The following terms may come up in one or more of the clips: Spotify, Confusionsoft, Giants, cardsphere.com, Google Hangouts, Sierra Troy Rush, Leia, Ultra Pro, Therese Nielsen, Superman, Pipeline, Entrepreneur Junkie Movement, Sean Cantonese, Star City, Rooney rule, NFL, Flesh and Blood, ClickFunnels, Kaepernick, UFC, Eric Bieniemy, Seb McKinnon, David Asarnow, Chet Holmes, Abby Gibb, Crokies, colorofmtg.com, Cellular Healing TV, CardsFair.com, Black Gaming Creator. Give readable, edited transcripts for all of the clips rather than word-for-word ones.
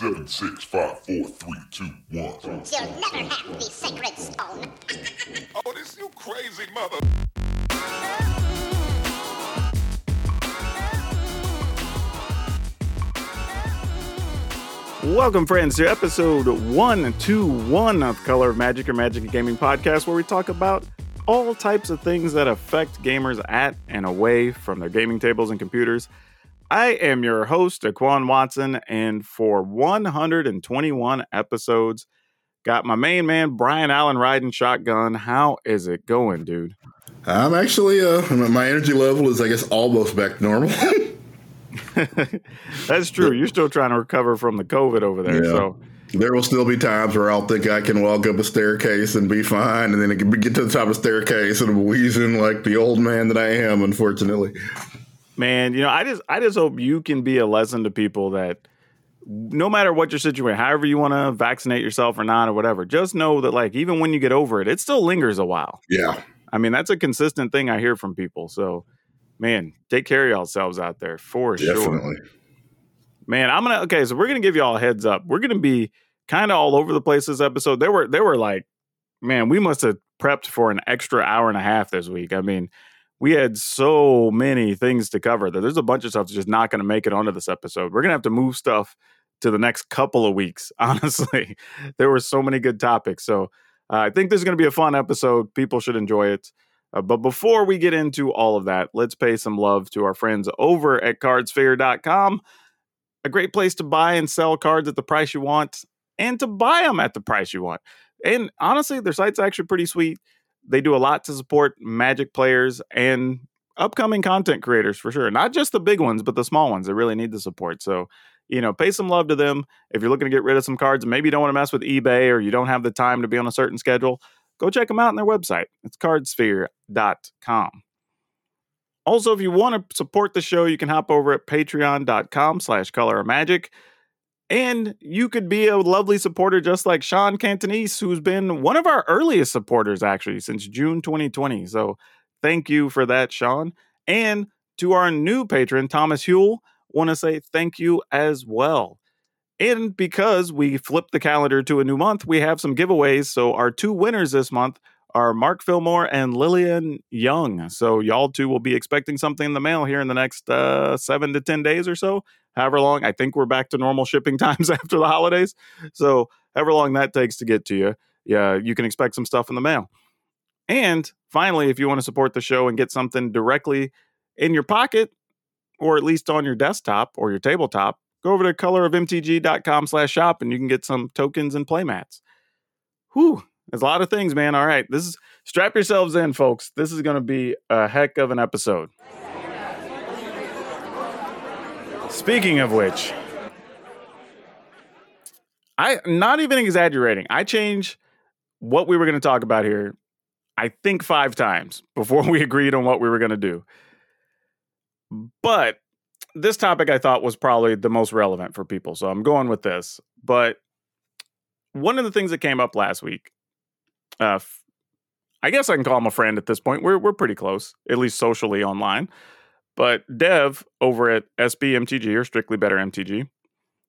7, 6, 5, 4, 3, 2, 1. You'll never have the sacred stone. Oh, this you crazy mother. Welcome, friends, to episode 121 of Color of Magic or Magic and Gaming Podcast, where we talk about all types of things that affect gamers at and away from their gaming tables and computers. I am your host, Akwan Watson, and for 121 episodes, got my main man, Brian Allen, riding shotgun. How is it going, dude? I'm actually, my energy level is, I guess, almost back to normal. That's true. You're still trying to recover from the COVID over there. Yeah. So there will still be times where I'll think I can walk up a staircase and be fine, and then it can get to the top of the staircase and I'm wheezing like the old man that I am, unfortunately. Man, you know, I just hope you can be a lesson to people that no matter what your situation, however you want to vaccinate yourself or not or whatever, just know that, like, even when you get over it, it still lingers a while. Yeah. I mean, that's a consistent thing I hear from people. So, man, take care of yourselves out there for sure. Definitely. Man, so we're going to give you all a heads up. We're going to be kind of all over the place this episode. There were like, man, we must have prepped for an extra hour and a half this week. I mean, we had so many things to cover that there's a bunch of stuff that's just not going to make it onto this episode. We're going to have to move stuff to the next couple of weeks, honestly. There were so many good topics. So I think this is going to be a fun episode. People should enjoy it. But before we get into all of that, let's pay some love to our friends over at CardsFair.com. A great place to buy and sell cards at the price you want and to buy them at the price you want. And honestly, their site's actually pretty sweet. They do a lot to support Magic players and upcoming content creators for sure. Not just the big ones, but the small ones that really need the support. So, you know, pay some love to them. If you're looking to get rid of some cards, maybe you don't want to mess with eBay or you don't have the time to be on a certain schedule, go check them out on their website. It's cardsphere.com. Also, if you want to support the show, you can hop over at patreon.com/colorofmagic. And you could be a lovely supporter just like Sean Cantonese, who's been one of our earliest supporters, actually, since June 2020. So thank you for that, Sean. And to our new patron, Thomas Huell, want to say thank you as well. And because we flipped the calendar to a new month, we have some giveaways. So our two winners this month are Mark Fillmore and Lillian Young. So y'all two will be expecting something in the mail here in the next 7 to 10 days or so. However long, I think we're back to normal shipping times after the holidays. So however long that takes to get to you, yeah, you can expect some stuff in the mail. And finally, if you want to support the show and get something directly in your pocket, or at least on your desktop or your tabletop, go over to colorofmtg.com/shop and you can get some tokens and playmats. Whew, there's a lot of things, man. All right, strap yourselves in, folks. This is going to be a heck of an episode. Speaking of which, I'm not even exaggerating. I changed what we were going to talk about here, I think 5 times before we agreed on what we were going to do. But this topic I thought was probably the most relevant for people, so I'm going with this. But one of the things that came up last week, I guess I can call him a friend at this point. We're pretty close, at least socially online. But Dev over at SBMTG or Strictly Better MTG,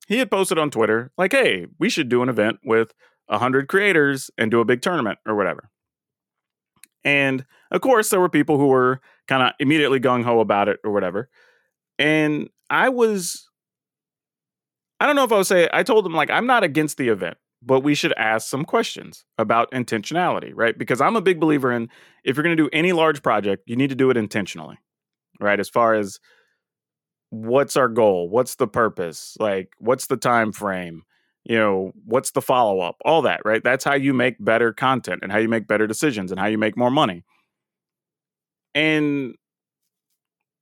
he had posted on Twitter, like, hey, we should do an event with 100 creators and do a big tournament or whatever. And of course, there were people who were kind of immediately gung-ho about it or whatever. And I don't know if I would say, I told him, like, I'm not against the event, but we should ask some questions about intentionality, right? Because I'm a big believer in, if you're going to do any large project, you need to do it intentionally. Right? As far as what's our goal, what's the purpose, like what's the time frame, you know, what's the follow up, all that, right? That's how you make better content and how you make better decisions and how you make more money. And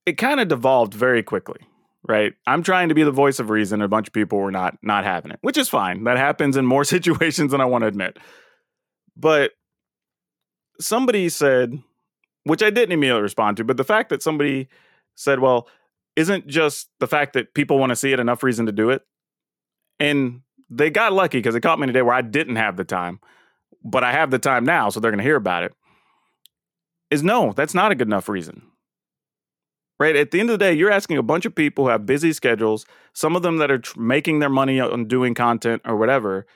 it kind of devolved very quickly, right? I'm trying to be the voice of reason. A bunch of people were not having it, which is fine. That happens in more situations than I want to admit. But somebody said, which I didn't immediately respond to, but the fact that somebody said, well, isn't just the fact that people want to see it enough reason to do it? And they got lucky because it caught me in a day where I didn't have the time, but I have the time now, so they're going to hear about it. No, that's not a good enough reason. right? At the end of the day, you're asking a bunch of people who have busy schedules, some of them that are making their money on doing content or whatever,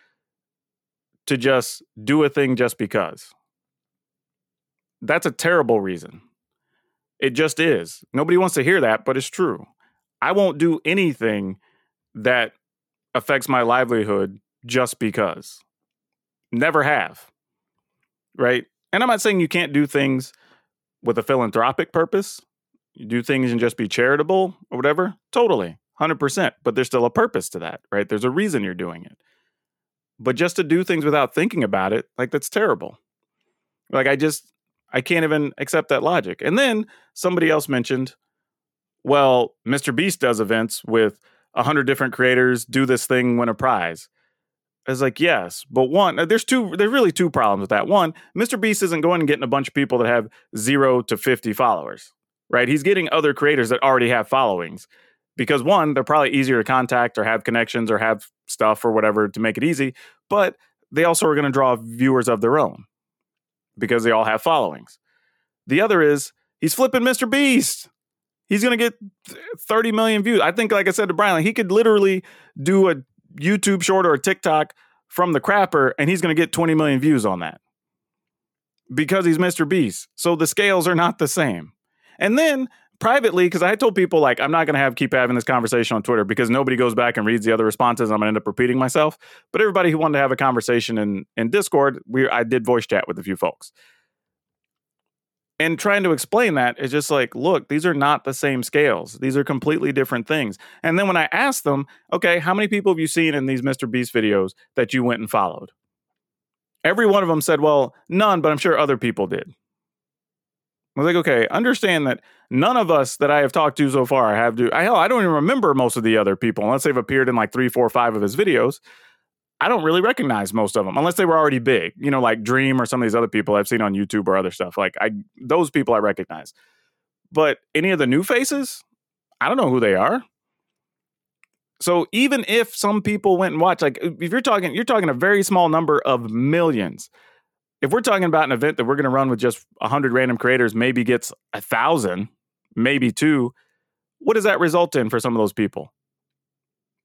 to just do a thing just because. That's a terrible reason. It just is. Nobody wants to hear that, but it's true. I won't do anything that affects my livelihood just because. Never have. Right? And I'm not saying you can't do things with a philanthropic purpose. You do things and just be charitable or whatever. Totally. 100%. But there's still a purpose to that, right? There's a reason you're doing it. But just to do things without thinking about it, like, that's terrible. Like, I can't even accept that logic. And then somebody else mentioned, well, Mr. Beast does events with 100 different creators, do this thing, win a prize. I was like, yes, but one, there's really two problems with that. One, Mr. Beast isn't going and getting a bunch of people that have 0 to 50 followers, right? He's getting other creators that already have followings because, one, they're probably easier to contact or have connections or have stuff or whatever to make it easy. But they also are going to draw viewers of their own because they all have followings. The other is he's flipping Mr. Beast. He's going to get 30 million views. I think, like I said to Brian, like, he could literally do a YouTube short or a TikTok from the crapper and he's going to get 20 million views on that because he's Mr. Beast. So the scales are not the same. And then privately, because I told people, like, I'm not going to keep having this conversation on Twitter because nobody goes back and reads the other responses. And I'm going to end up repeating myself. But everybody who wanted to have a conversation in Discord, I did voice chat with a few folks. And trying to explain that is just like, look, these are not the same scales. These are completely different things. And then when I asked them, okay, how many people have you seen in these Mr. Beast videos that you went and followed? Every one of them said, well, none, but I'm sure other people did. I was like, okay, understand that none of us that I have talked to so far have to. Hell, I don't even remember most of the other people unless they've appeared in like 3, 4, 5 of his videos. I don't really recognize most of them unless they were already big, you know, like Dream or some of these other people I've seen on YouTube or other stuff. Like, those people I recognize. But any of the new faces, I don't know who they are. So even if some people went and watched, like, if you're talking a very small number of millions. If we're talking about an event that we're going to run with just 100 random creators, maybe gets 1,000, maybe 2, what does that result in for some of those people?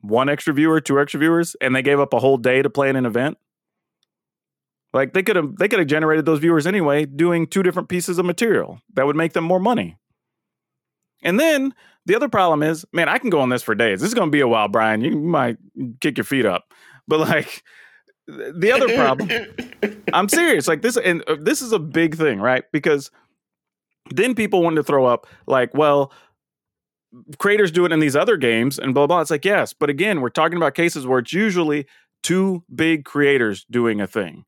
1 extra viewer, 2 extra viewers, and they gave up a whole day to play in an event. Like, they could have generated those viewers anyway, doing 2 different pieces of material that would make them more money. And then the other problem is, man, I can go on this for days. This is going to be a while, Brian. You might kick your feet up, but like the other problem, I'm serious. Like this, and this is a big thing, right? Because then people wanted to throw up like, well, creators do it in these other games and blah, blah. It's like, yes. But again, we're talking about cases where it's usually 2 big creators doing a thing.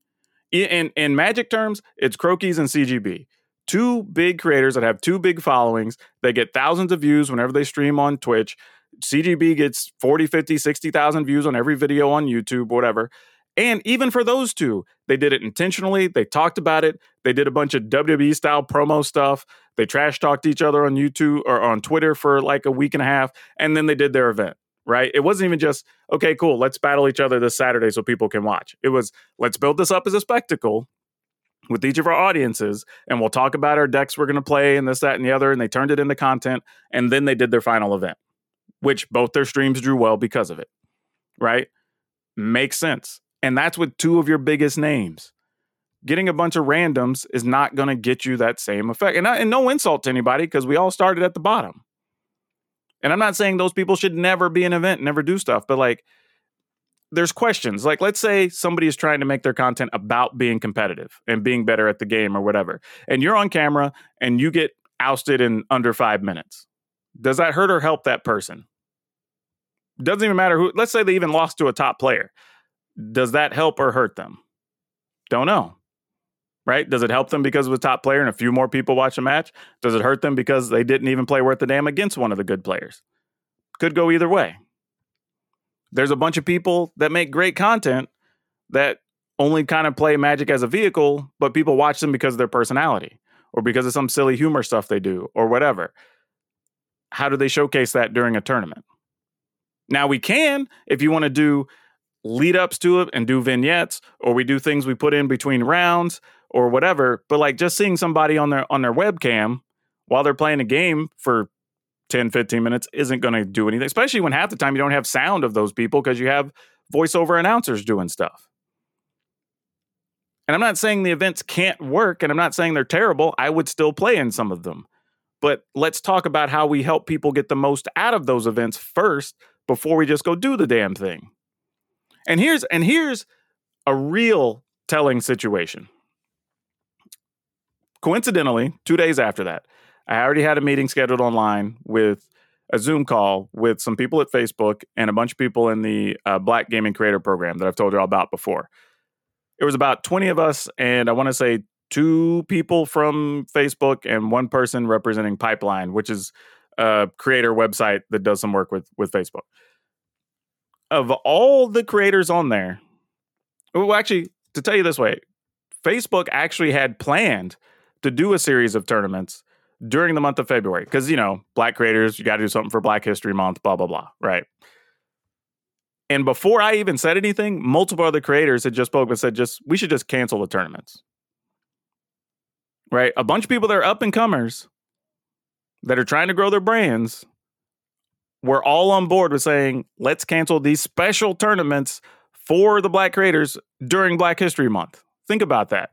In Magic terms, it's Crokies and CGB. 2 big creators that have 2 big followings. They get thousands of views whenever they stream on Twitch. CGB gets 40, 50, 60,000 views on every video on YouTube, whatever. And even for those 2, they did it intentionally. They talked about it. They did a bunch of WWE style promo stuff. They trash talked each other on YouTube or on Twitter for like a week and a half. And then they did their event, right? It wasn't even just, okay, cool, let's battle each other this Saturday so people can watch. It was, let's build this up as a spectacle with each of our audiences. And we'll talk about our decks we're going to play and this, that, and the other. And they turned it into content. And then they did their final event, which both their streams drew well because of it, right? Makes sense. And that's with 2 of your biggest names. Getting a bunch of randoms is not going to get you that same effect. And no insult to anybody, because we all started at the bottom. And I'm not saying those people should never be an event, never do stuff. But like, there's questions. Like, let's say somebody is trying to make their content about being competitive and being better at the game or whatever. And you're on camera and you get ousted in under 5 minutes. Does that hurt or help that person? Doesn't even matter who. Let's say they even lost to a top player. Does that help or hurt them? Don't know. Right? Does it help them because it was top player and a few more people watch a match? Does it hurt them because they didn't even play worth a damn against one of the good players? Could go either way. There's a bunch of people that make great content that only kind of play Magic as a vehicle, but people watch them because of their personality or because of some silly humor stuff they do or whatever. How do they showcase that during a tournament? Now we can, if you want to do lead ups to it and do vignettes, or we do things we put in between rounds or whatever. But like just seeing somebody on their webcam while they're playing a game for 10, 15 minutes isn't going to do anything, especially when half the time you don't have sound of those people because you have voiceover announcers doing stuff. And I'm not saying the events can't work, and I'm not saying they're terrible. I would still play in some of them. But let's talk about how we help people get the most out of those events first before we just go do the damn thing. And here's a real telling situation. Coincidentally, 2 days after that, I already had a meeting scheduled online with a Zoom call with some people at Facebook and a bunch of people in the Black Gaming Creator program that I've told you all about before. It was about 20 of us, and I want to say 2 people from Facebook and 1 person representing Pipeline, which is a creator website that does some work with Facebook. Of all the creators on there, well, actually, to tell you this way, Facebook actually had planned to do a series of tournaments during the month of February. Because, you know, Black creators, you got to do something for Black History Month, blah, blah, blah, right? And before I even said anything, multiple other creators had just spoken and said, we should just cancel the tournaments. Right? A bunch of people that are up and comers that are trying to grow their brands were all on board with saying, let's cancel these special tournaments for the Black creators during Black History Month. Think about that.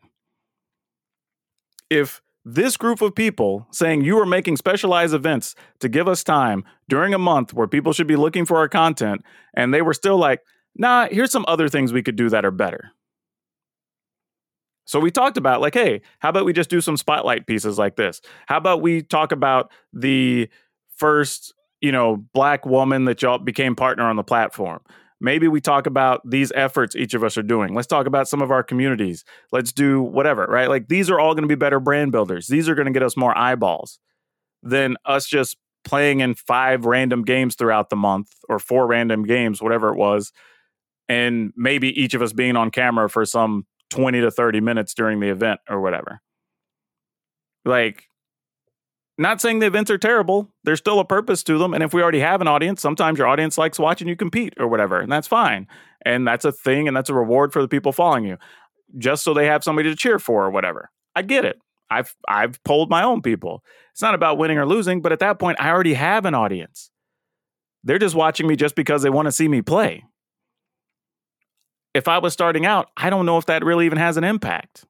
If this group of people saying you are making specialized events to give us time during a month where people should be looking for our content, and they were still like, nah, here's some other things we could do that are better. So we talked about like, hey, how about we just do some spotlight pieces like this? How about we talk about the first, you know, Black woman that y'all became partner on the platform? Maybe we talk about these efforts each of us are doing. Let's talk about some of our communities. Let's do whatever, right? Like these are all going to be better brand builders. These are going to get us more eyeballs than us just playing in 5 random games throughout the month or 4 random games, whatever it was. And maybe each of us being on camera for some 20 to 30 minutes during the event or whatever. Like, not saying the events are terrible. There's still a purpose to them. And if we already have an audience, sometimes your audience likes watching you compete or whatever. And that's fine. And that's a thing. And that's a reward for the people following you just so they have somebody to cheer for or whatever. I get it. I've polled my own people. It's not about winning or losing. But at that point, I already have an audience. They're just watching me just because they want to see me play. If I was starting out, I don't know if that really even has an impact.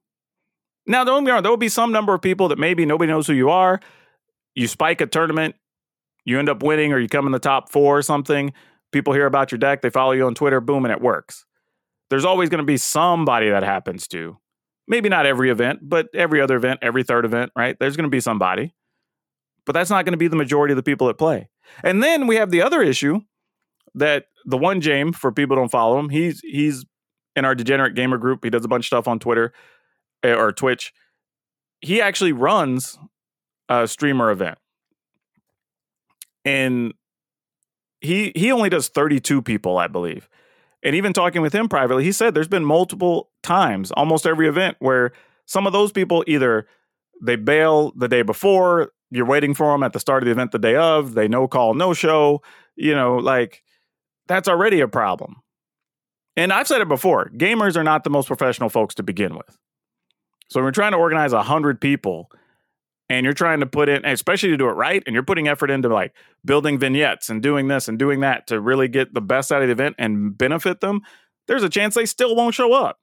Now, don't get me wrong, there will be some number of people that maybe nobody knows who you are. You spike a tournament, you end up winning, or you come in the top 4 or something. People hear about your deck, they follow you on Twitter, boom, and it works. There's always going to be somebody that happens to. Maybe not every event, but every other event, every third event, right? There's going to be somebody. But that's not going to be the majority of the people that play. And then we have the other issue that the one James, for people who don't follow him, he's in our Degenerate Gamer group. He does a bunch of stuff on Twitter or Twitch. He actually runs a streamer event. And he only does 32 people, I believe. And even talking with him privately, he said there's been multiple times, almost every event, where some of those people either they bail the day before, you're waiting for them at the start of the event the day of, they no call, no show, you know, like that's already a problem. And I've said it before, gamers are not the most professional folks to begin with. So when we're trying to organize 100 people, and you're trying to put in, especially to do it right, and you're putting effort into like building vignettes and doing this and doing that to really get the best out of the event and benefit them, there's a chance they still won't show up.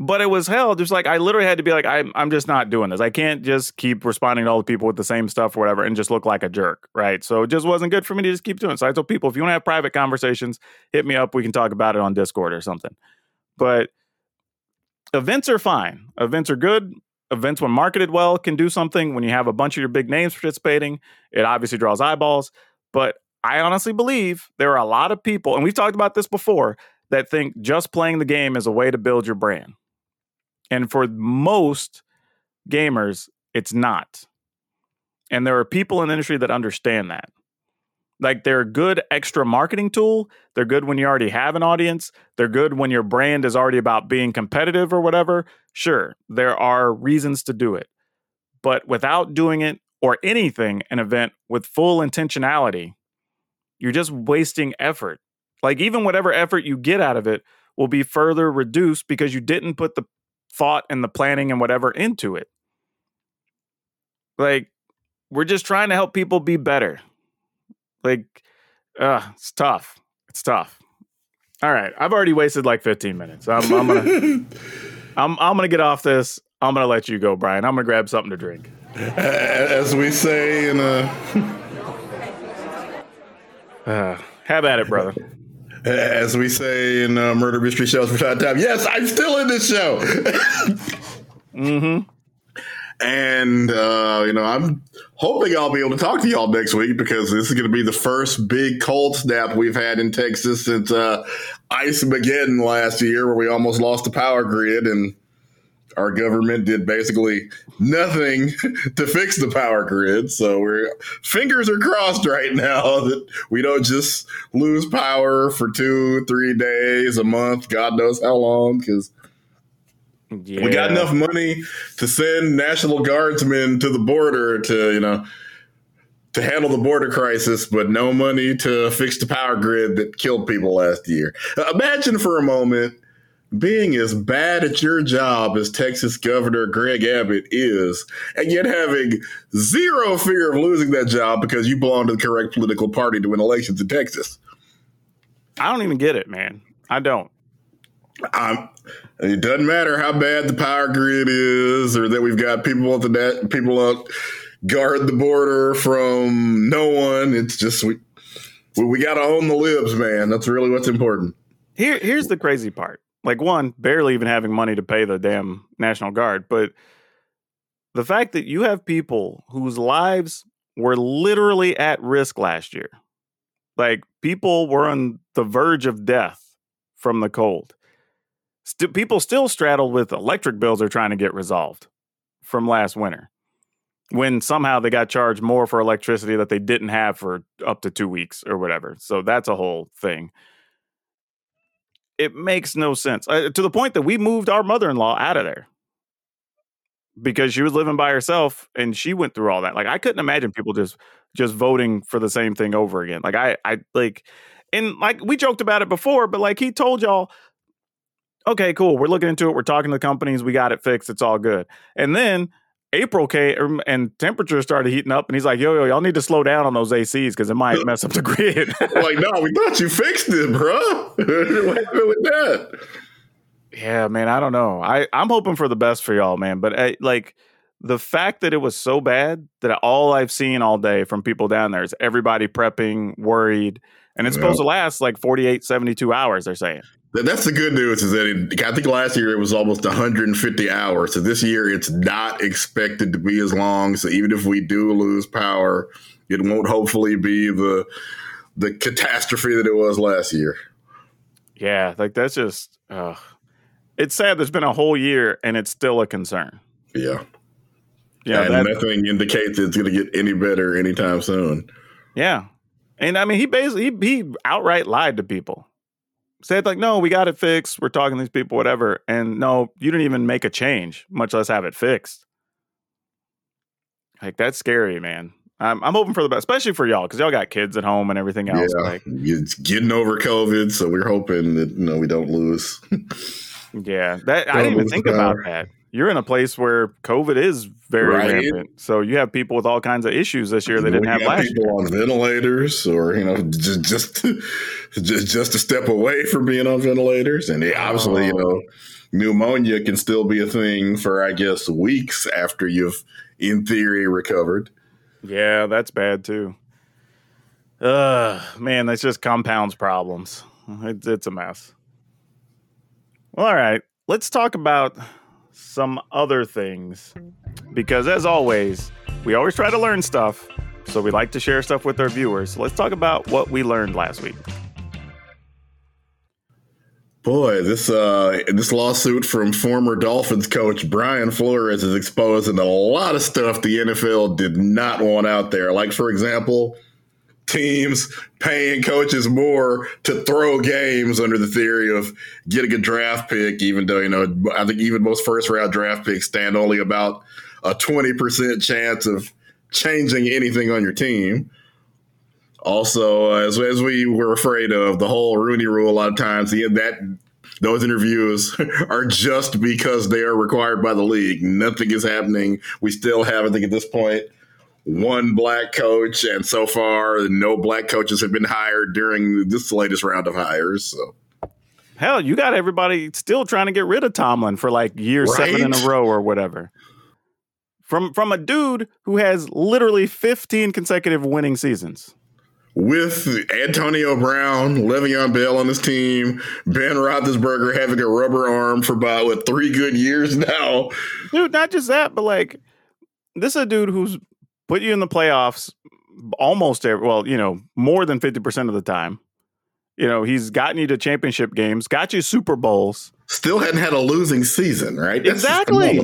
But it was hell, just like I literally had to be like, I'm just not doing this. I can't just keep responding to all the people with the same stuff or whatever and just look like a jerk, right? So it just wasn't good for me to just keep doing it. So I told people, if you want to have private conversations, hit me up. We can talk about it on Discord or something. But events are fine. Events are good. Events, when marketed well, can do something. When you have a bunch of your big names participating, it obviously draws eyeballs. But I honestly believe there are a lot of people, and we've talked about this before, that think just playing the game is a way to build your brand. And for most gamers, it's not. And there are people in the industry that understand that. Like, they're a good extra marketing tool. They're good when you already have an audience. They're good when your brand is already about being competitive or whatever. Sure, there are reasons to do it. But without doing it or anything, an event with full intentionality, you're just wasting effort. Like, even whatever effort you get out of it will be further reduced because you didn't put the thought and the planning and whatever into it. Like, we're just trying to help people be better. Like, it's tough. It's tough. All right, I've already wasted like 15 minutes. I'm gonna, I'm gonna get off this. I'm gonna let you go, Brian. I'm gonna grab something to drink. As we say, have at it, brother. As we say in Murder Mystery Shows for Shot Time, yes, I'm still in this show. Mm-hmm. And, I'm hoping I'll be able to talk to y'all next week because this is going to be the first big cold snap we've had in Texas since Ice McGinn last year, where we almost lost the power grid and our government did basically nothing to fix the power grid. So we're fingers are crossed right now that we don't just lose power for 2-3 days, a month, God knows how long, because... Yeah. We got enough money to send National Guardsmen to the border to handle the border crisis, but no money to fix the power grid that killed people last year. Imagine for a moment being as bad at your job as Texas Governor Greg Abbott is, and yet having zero fear of losing that job because you belong to the correct political party to win elections in Texas. I don't even get it, man. I don't. It doesn't matter how bad the power grid is, or that we've got people out guard the border from no one. It's just we got to own the libs, man. That's really what's important. Here's the crazy part. Like, one, barely even having money to pay the damn National Guard, but the fact that you have people whose lives were literally at risk last year, like people were on the verge of death from the cold. People still straddled with electric bills they're trying to get resolved from last winter, when somehow they got charged more for electricity that they didn't have for up to 2 weeks or whatever. So that's a whole thing. It makes no sense, to the point that we moved our mother-in-law out of there because she was living by herself and she went through all that. Like, I couldn't imagine people just voting for the same thing over again. Like I we joked about it before, but like he told y'all, okay, cool, we're looking into it, we're talking to the companies, we got it fixed, it's all good. And then April came and temperatures started heating up, and he's like, yo, y'all need to slow down on those ACs because it might mess up the grid. Like, no, we thought you fixed it, bro. What happened with that? Yeah, man, I don't know. I'm hoping for the best for y'all, man. But the fact that it was so bad that all I've seen all day from people down there is everybody prepping, worried, and it's supposed to last like 48, 72 hours, they're saying. That's the good news is that I think last year it was almost 150 hours. So this year it's not expected to be as long. So even if we do lose power, it won't hopefully be the catastrophe that it was last year. Yeah, like that's just it's sad there's been a whole year and it's still a concern. Yeah. Yeah. And nothing indicates it's going to get any better anytime soon. Yeah. And I mean, he basically he outright lied to people. Said like, no, we got it fixed. We're talking to these people, whatever. And no, you didn't even make a change, much less have it fixed. Like, that's scary, man. I'm hoping for the best, especially for y'all, because y'all got kids at home and everything else. Yeah, like, it's getting over COVID, so we're hoping that we don't lose. Yeah, I didn't even think about that. You're in a place where COVID is very rampant, so you have people with all kinds of issues this year they didn't have last year. People on ventilators, or just a step away from being on ventilators, and obviously, pneumonia can still be a thing for, I guess, weeks after you've, in theory, recovered. Yeah, that's bad too. Man, that's just compounds problems. It's a mess. Well, all right, let's talk about some other things, because as always, we always try to learn stuff, so we like to share stuff with our viewers. So let's talk about what we learned last week. Boy, this lawsuit from former Dolphins coach Brian Flores is exposing a lot of stuff the NFL did not want out there. Like, for example, teams paying coaches more to throw games under the theory of getting a draft pick, even though, I think even most first-round draft picks stand only about a 20% chance of changing anything on your team. Also, as we were afraid of, the whole Rooney Rule, a lot of times, those interviews are just because they are required by the league. Nothing is happening. We still have, I think at this point, one black coach, and so far no black coaches have been hired during this latest round of hires. So hell, you got everybody still trying to get rid of Tomlin for like year seven in a row or whatever. From a dude who has literally 15 consecutive winning seasons. With Antonio Brown, Le'Veon Bell on his team, Ben Roethlisberger having a rubber arm for about, what, 3 good years now. Dude, not just that, but like, this is a dude who's put you in the playoffs almost every, well, you know, more than 50% of the time. You know, he's gotten you to championship games, got you Super Bowls. Still hadn't had a losing season, right? That's exactly.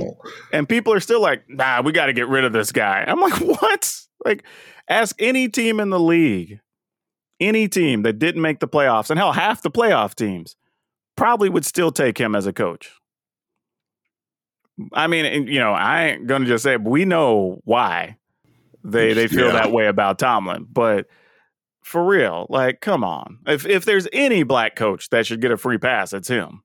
And people are still like, nah, we got to get rid of this guy. I'm like, what? Like, ask any team in the league, any team that didn't make the playoffs, and hell, half the playoff teams probably would still take him as a coach. I mean, you know, I ain't going to just say, but we know why they feel that way about Tomlin. But for real, like, come on. If there's any black coach that should get a free pass, it's him.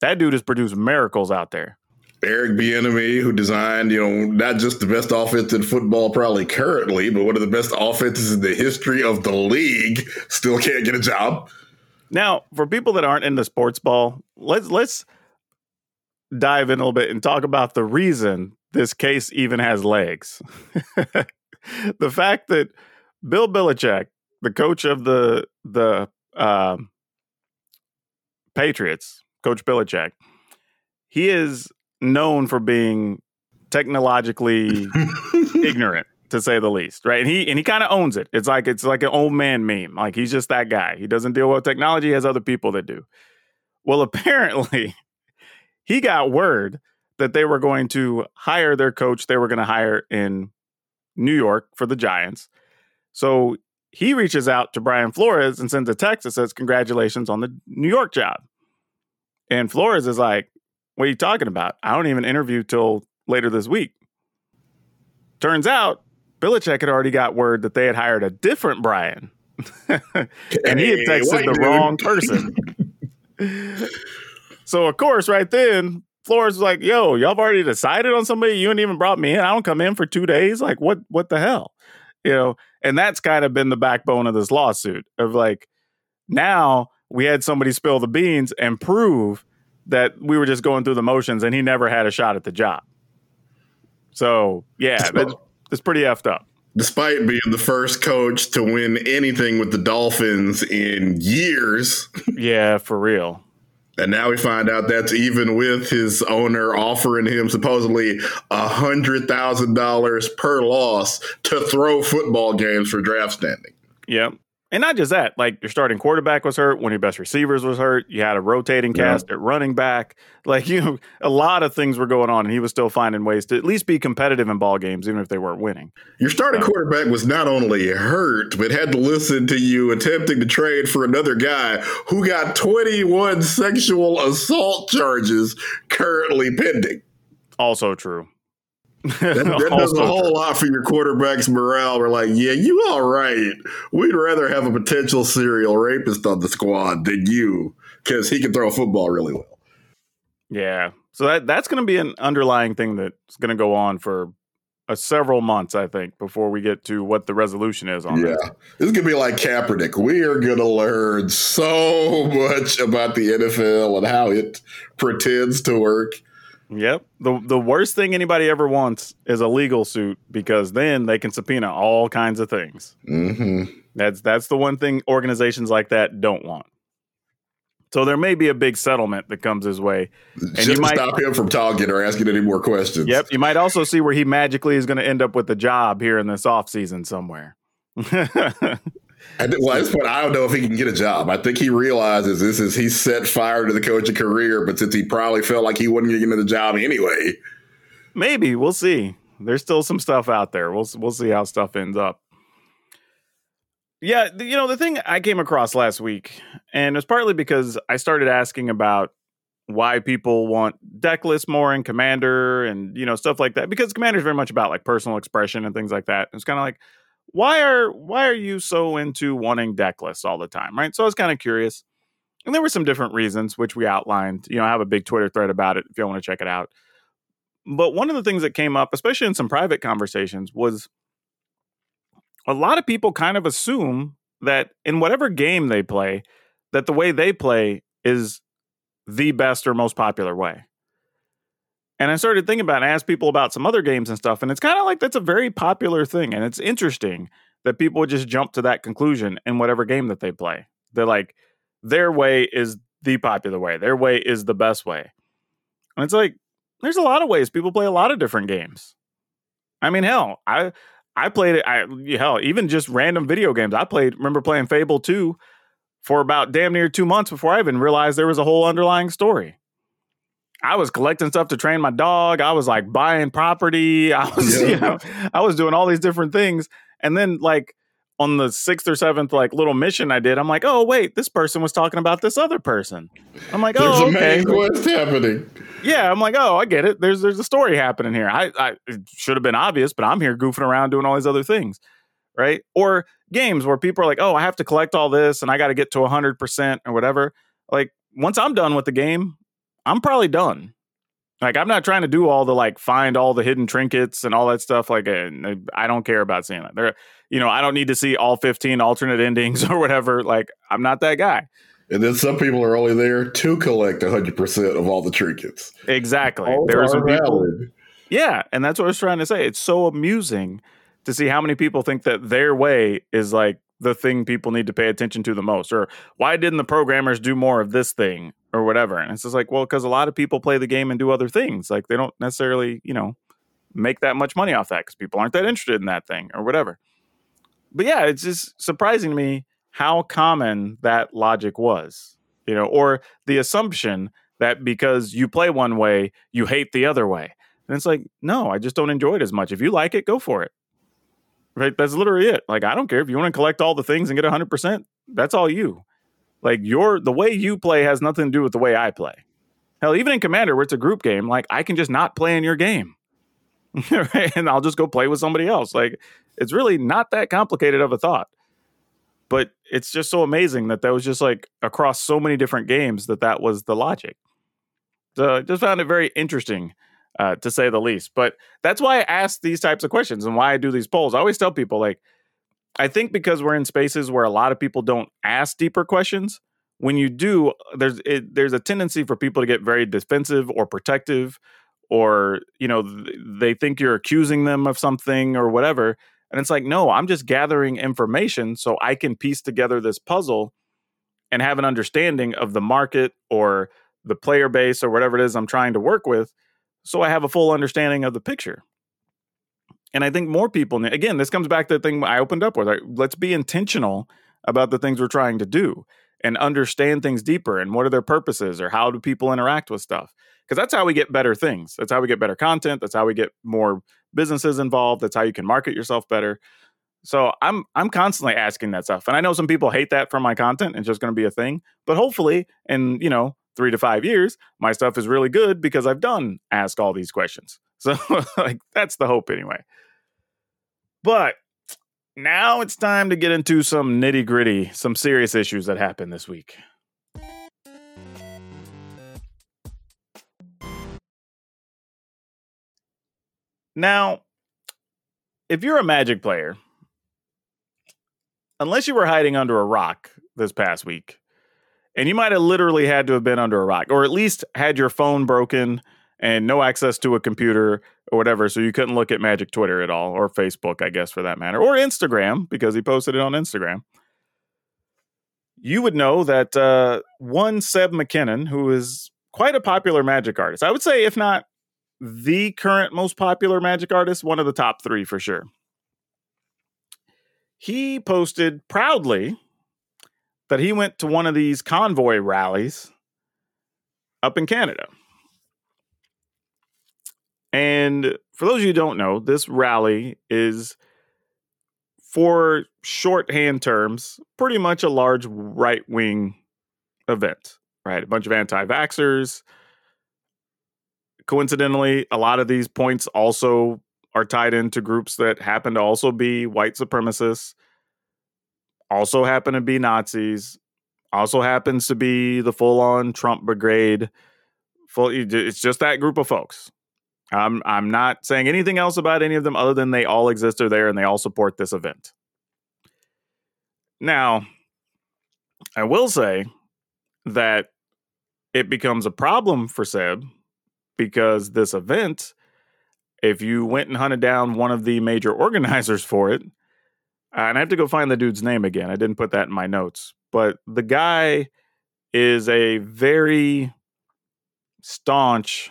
That dude has produced miracles out there. Eric Bieniemy, who designed, you know, not just the best offense in football probably currently, but one of the best offenses in the history of the league, still can't get a job. Now, for people that aren't into sports ball, let's dive in a little bit and talk about the reason this case even has legs. The fact that Bill Belichick, the coach of the Patriots, Coach Belichick, he is known for being technologically ignorant, to say the least, right? And he kind of owns it. It's like an old man meme. Like, he's just that guy. He doesn't deal with technology. He has other people that do. Well, apparently, he got word that they were going to hire their coach. They were going to hire in New York for the Giants. So he reaches out to Brian Flores and sends a text that says, "Congratulations on the New York job." And Flores is like, "What are you talking about? I don't even interview till later this week." Turns out, Belichick had already got word that they had hired a different Brian. And he had texted the wrong person. So, of course, right then, Flores was like, "Yo, y'all have already decided on somebody? You ain't even brought me in. I don't come in for 2 days. Like, what the hell?" You know, and that's kind of been the backbone of this lawsuit of like, now we had somebody spill the beans and prove that we were just going through the motions and he never had a shot at the job. So, yeah, it's pretty effed up. Despite being the first coach to win anything with the Dolphins in years. Yeah, for real. And now we find out that's even with his owner offering him supposedly $100,000 per loss to throw football games for draft standing. Yep. And not just that, like, your starting quarterback was hurt, one of your best receivers was hurt, you had a rotating cast at running back. Like, you, a lot of things were going on, and he was still finding ways to at least be competitive in ball games, even if they weren't winning. Your starting quarterback was not only hurt, but had to listen to you attempting to trade for another guy who got 21 sexual assault charges currently pending. Also true. That does a whole lot for your quarterback's morale. We're like, yeah, you all right. We'd rather have a potential serial rapist on the squad than you, because he can throw a football really well. Yeah. So that's going to be an underlying thing that's going to go on for several months, I think, before we get to what the resolution is on that. Yeah. This is going to be like Kaepernick. We are going to learn so much about the NFL and how it pretends to work. Yep. The worst thing anybody ever wants is a legal suit, because then they can subpoena all kinds of things. Mm-hmm. That's the one thing organizations like that don't want. So there may be a big settlement that comes his way. And just you might stop him from talking or asking any more questions. Yep. You might also see where he magically is going to end up with a job here in this offseason somewhere. At this point, I don't know if he can get a job. I think he realizes he's set fire to the coaching career, but since he probably felt like he wasn't getting into the job anyway. Maybe. We'll see. There's still some stuff out there. We'll see how stuff ends up. Yeah, you know, the thing I came across last week, and it was partly because I started asking about why people want deck lists more in Commander and, you know, stuff like that, because Commander is very much about like personal expression and things like that. It's kind of like, why are you so into wanting deck lists all the time, right? So I was kind of curious. And there were some different reasons, which we outlined. You know, I have a big Twitter thread about it if you want to check it out. But one of the things that came up, especially in some private conversations, was a lot of people kind of assume that in whatever game they play, that the way they play is the best or most popular way. And I started thinking about it, and I asked people about some other games and stuff, and it's kind of like that's a very popular thing, and it's interesting that people would just jump to that conclusion in whatever game that they play. They're like, their way is the popular way. Their way is the best way. And it's like, there's a lot of ways people play a lot of different games. I mean, hell, I played it. Hell, even just random video games. Remember playing Fable 2 for about damn near 2 months before I even realized there was a whole underlying story. I was collecting stuff to train my dog. I was like buying property. I was doing all these different things. And then like on the 6th or 7th, like little mission I did, I'm like, oh wait, this person was talking about this other person. I'm like, oh, okay. There's a main quest happening. Yeah. I'm like, oh, I get it. There's a story happening here. It should have been obvious, but I'm here goofing around doing all these other things. Right. Or games where people are like, oh, I have to collect all this and I got to get to 100% or whatever. Like once I'm done with the game, I'm probably done. Like, I'm not trying to do all the, like, find all the hidden trinkets and all that stuff. Like, I don't care about seeing that. I don't need to see all 15 alternate endings or whatever. Like, I'm not that guy. And then some people are only there to collect 100% of all the trinkets. Exactly. There are some people. Yeah, and that's what I was trying to say. It's so amusing to see how many people think that their way is, like, the thing people need to pay attention to the most, or why didn't the programmers do more of this thing or whatever. And it's just like, well, because a lot of people play the game and do other things. Like they don't necessarily, make that much money off that because people aren't that interested in that thing or whatever. But yeah, it's just surprising to me how common that logic was, or the assumption that because you play one way, you hate the other way. And it's like, no, I just don't enjoy it as much. If you like it, go for it. Right? That's literally it. Like, I don't care if you want to collect all the things and get 100%. That's all you. Like, the way you play has nothing to do with the way I play. Hell, even in Commander, where it's a group game, like, I can just not play in your game. Right? And I'll just go play with somebody else. Like, it's really not that complicated of a thought. But it's just so amazing that was just, like, across so many different games that was the logic. So I just found it very interesting, to say the least. But that's why I ask these types of questions and why I do these polls. I always tell people, like, I think because we're in spaces where a lot of people don't ask deeper questions, when you do, there's a tendency for people to get very defensive or protective, or, they think you're accusing them of something or whatever. And it's like, no, I'm just gathering information so I can piece together this puzzle and have an understanding of the market or the player base or whatever it is I'm trying to work with. So I have a full understanding of the picture. And I think more people, again, this comes back to the thing I opened up with. Right? Let's be intentional about the things we're trying to do and understand things deeper. And what are their purposes, or how do people interact with stuff? Because that's how we get better things. That's how we get better content. That's how we get more businesses involved. That's how you can market yourself better. So I'm constantly asking that stuff. And I know some people hate that from my content. It's just going to be a thing. But hopefully, 3 to 5 years, my stuff is really good because I've done ask all these questions. So like that's the hope anyway. But now it's time to get into some nitty gritty, some serious issues that happened this week. Now, if you're a Magic player, unless you were hiding under a rock this past week, and you might have literally had to have been under a rock, or at least had your phone broken and no access to a computer or whatever, so you couldn't look at Magic Twitter at all, or Facebook, I guess, for that matter, or Instagram, because he posted it on Instagram. You would know that one Seb McKinnon, who is quite a popular Magic artist, I would say, if not the current most popular Magic artist, one of the top three for sure. He posted proudly that he went to one of these convoy rallies up in Canada. And for those of you who don't know, this rally is, for shorthand terms, pretty much a large right-wing event, right? A bunch of anti-vaxxers. Coincidentally, a lot of these points also are tied into groups that happen to also be white supremacists, also happen to be Nazis, also happens to be the full-on Trump brigade. It's just that group of folks. I'm not saying anything else about any of them other than they all exist, are there, and they all support this event. Now, I will say that it becomes a problem for Seb because this event, if you went and hunted down one of the major organizers for it, and I have to go find the dude's name again. I didn't put that in my notes, but the guy is a very staunch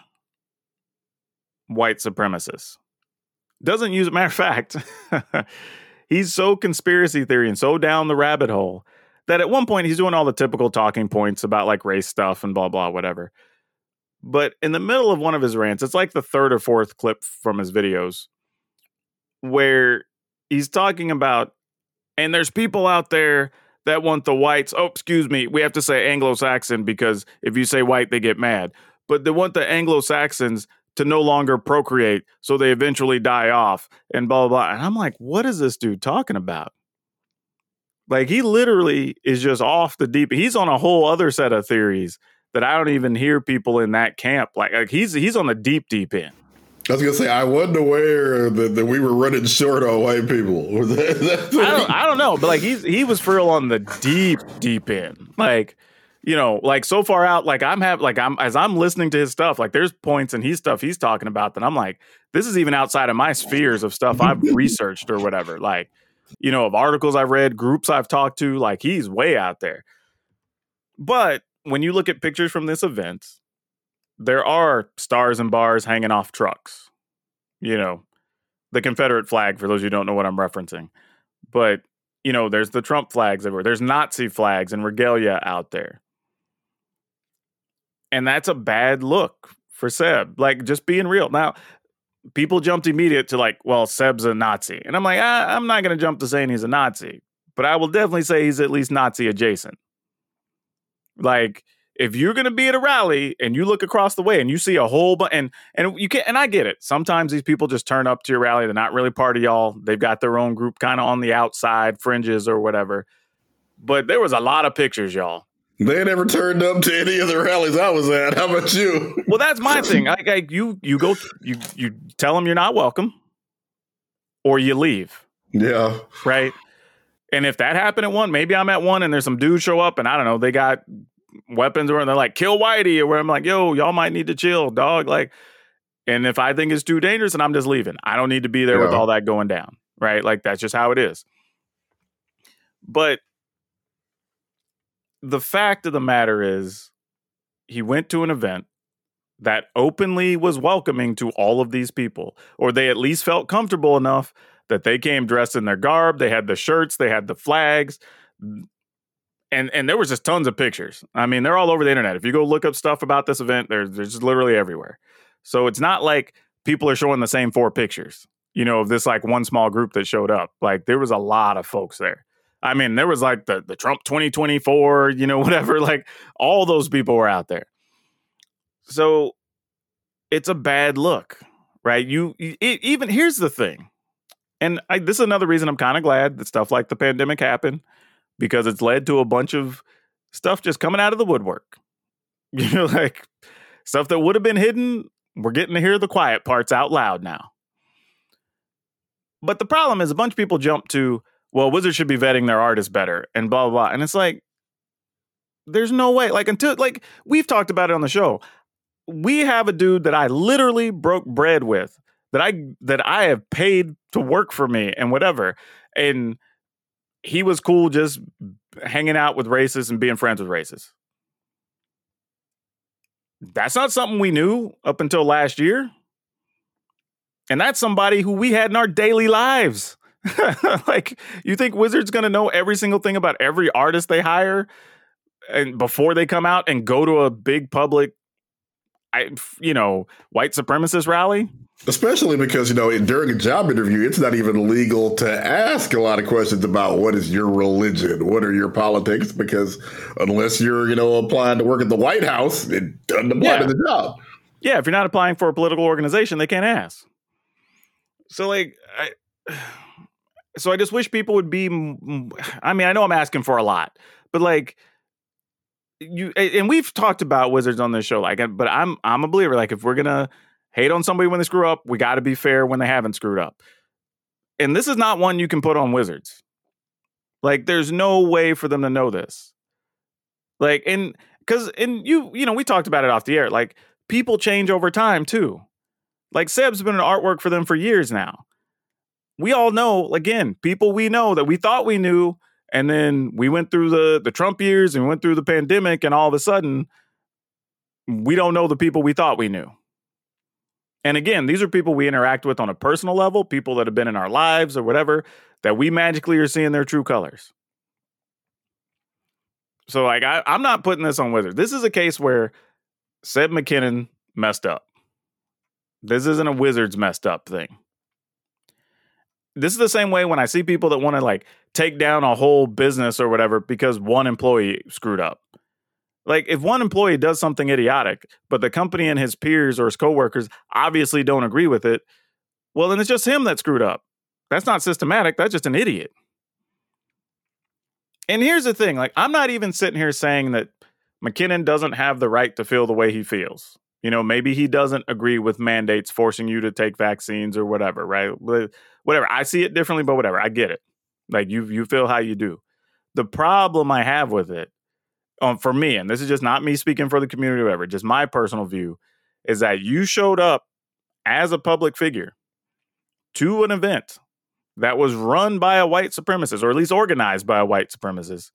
white supremacist. Doesn't use, matter of fact, he's so conspiracy theory and so down the rabbit hole that at one point he's doing all the typical talking points about like race stuff and blah, blah, whatever. But in the middle of one of his rants, it's like the third or fourth clip from his videos where he's talking about, and there's people out there that want the whites. Oh, excuse me. We have to say Anglo-Saxon because if you say white, they get mad. But they want the Anglo-Saxons to no longer procreate, so they eventually die off and blah, blah, blah. And I'm like, what is this dude talking about? Like, he literally is just off the deep. He's on a whole other set of theories that I don't even hear people in that camp. Like he's on the deep, deep end. I was going to say, I wasn't aware that we were running short on white people. I don't know. But like, he was for real on the deep, deep end. Like, you know, like so far out, like I'm listening to his stuff, like there's points in his stuff he's talking about that I'm like, this is even outside of my spheres of stuff I've researched or whatever. Like, you know, of articles I've read, groups I've talked to, like he's way out there. But when you look at pictures from this event, there are stars and bars hanging off trucks, you know, the Confederate flag, for those who don't know what I'm referencing, but you know, there's the Trump flags everywhere. There's Nazi flags and regalia out there. And that's a bad look for Seb. Like, just being real. Now, people jumped immediate to like, well, Seb's a Nazi. And I'm like, I'm not going to jump to saying he's a Nazi. But I will definitely say he's at least Nazi adjacent. Like, if you're going to be at a rally and you look across the way and you see a whole bunch, and you can't, and I get it. Sometimes these people just turn up to your rally. They're not really part of y'all. They've got their own group kind of on the outside fringes or whatever. But there was a lot of pictures, y'all. They never turned up to any of the rallies I was at. How about you? Well, that's my thing. Like you go, you tell them you're not welcome, or you leave. Yeah. Right. And if that happened at one, maybe I'm at one, and there's some dudes show up, and I don't know, they got weapons, or they're like, kill Whitey, or where I'm like, yo, y'all might need to chill, dog. Like, and if I think it's too dangerous, and I'm just leaving, I don't need to be there with all that going down. Right. Like, that's just how it is. But the fact of the matter is he went to an event that openly was welcoming to all of these people, or they at least felt comfortable enough that they came dressed in their garb. They had the shirts, they had the flags, and there was just tons of pictures. I mean, they're all over the internet. If you go look up stuff about this event, they're just literally everywhere. So it's not like people are showing the same four pictures, you know, of this like one small group that showed up. Like, there was a lot of folks there. I mean, there was like the Trump 2024, you know, whatever, like all those people were out there. So it's a bad look, right? Even here's the thing. And this is another reason I'm kind of glad that stuff like the pandemic happened, because it's led to a bunch of stuff just coming out of the woodwork. You know, like stuff that would have been hidden. We're getting to hear the quiet parts out loud now. But the problem is a bunch of people jump to, well, Wizards should be vetting their artists better and blah, blah, blah. And it's like, there's no way. Like, until, like, we've talked about it on the show. We have a dude that I literally broke bread with, that I have paid to work for me and whatever. And he was cool just hanging out with racists and being friends with racists. That's not something we knew up until last year. And that's somebody who we had in our daily lives. Like, you think Wizards going to know every single thing about every artist they hire and before they come out and go to a big public, white supremacist rally? Especially because, you know, during a job interview, it's not even legal to ask a lot of questions about what is your religion, what are your politics, because unless you're, you know, applying to work at the White House, it doesn't apply to the job. Yeah, if you're not applying for a political organization, they can't ask. So, like, So I just wish people would be, I mean, I know I'm asking for a lot, but like you, and we've talked about Wizards on this show, like, but I'm a believer. Like, if we're going to hate on somebody when they screw up, we got to be fair when they haven't screwed up. And this is not one you can put on Wizards. Like, there's no way for them to know this. Like, and because, and you know, we talked about it off the air. Like, people change over time too. Like, Seb's been an artwork for them for years now. We all know, again, people we know that we thought we knew, and then we went through the Trump years and went through the pandemic, and all of a sudden, we don't know the people we thought we knew. And again, these are people we interact with on a personal level, people that have been in our lives or whatever, that we magically are seeing their true colors. So, like, I'm not putting this on Wizards. This is a case where Seb McKinnon messed up. This isn't a Wizards messed up thing. This is the same way when I see people that want to, like, take down a whole business or whatever because one employee screwed up. Like, if one employee does something idiotic, but the company and his peers or his coworkers obviously don't agree with it, well, then it's just him that screwed up. That's not systematic. That's just an idiot. And here's the thing. Like, I'm not even sitting here saying that McKinnon doesn't have the right to feel the way he feels. You know, maybe he doesn't agree with mandates forcing you to take vaccines or whatever, right? Whatever. I see it differently, but whatever. I get it. Like, you feel how you do. The problem I have with it, for me, and this is just not me speaking for the community or whatever, just my personal view, is that you showed up as a public figure to an event that was run by a white supremacist, or at least organized by a white supremacist,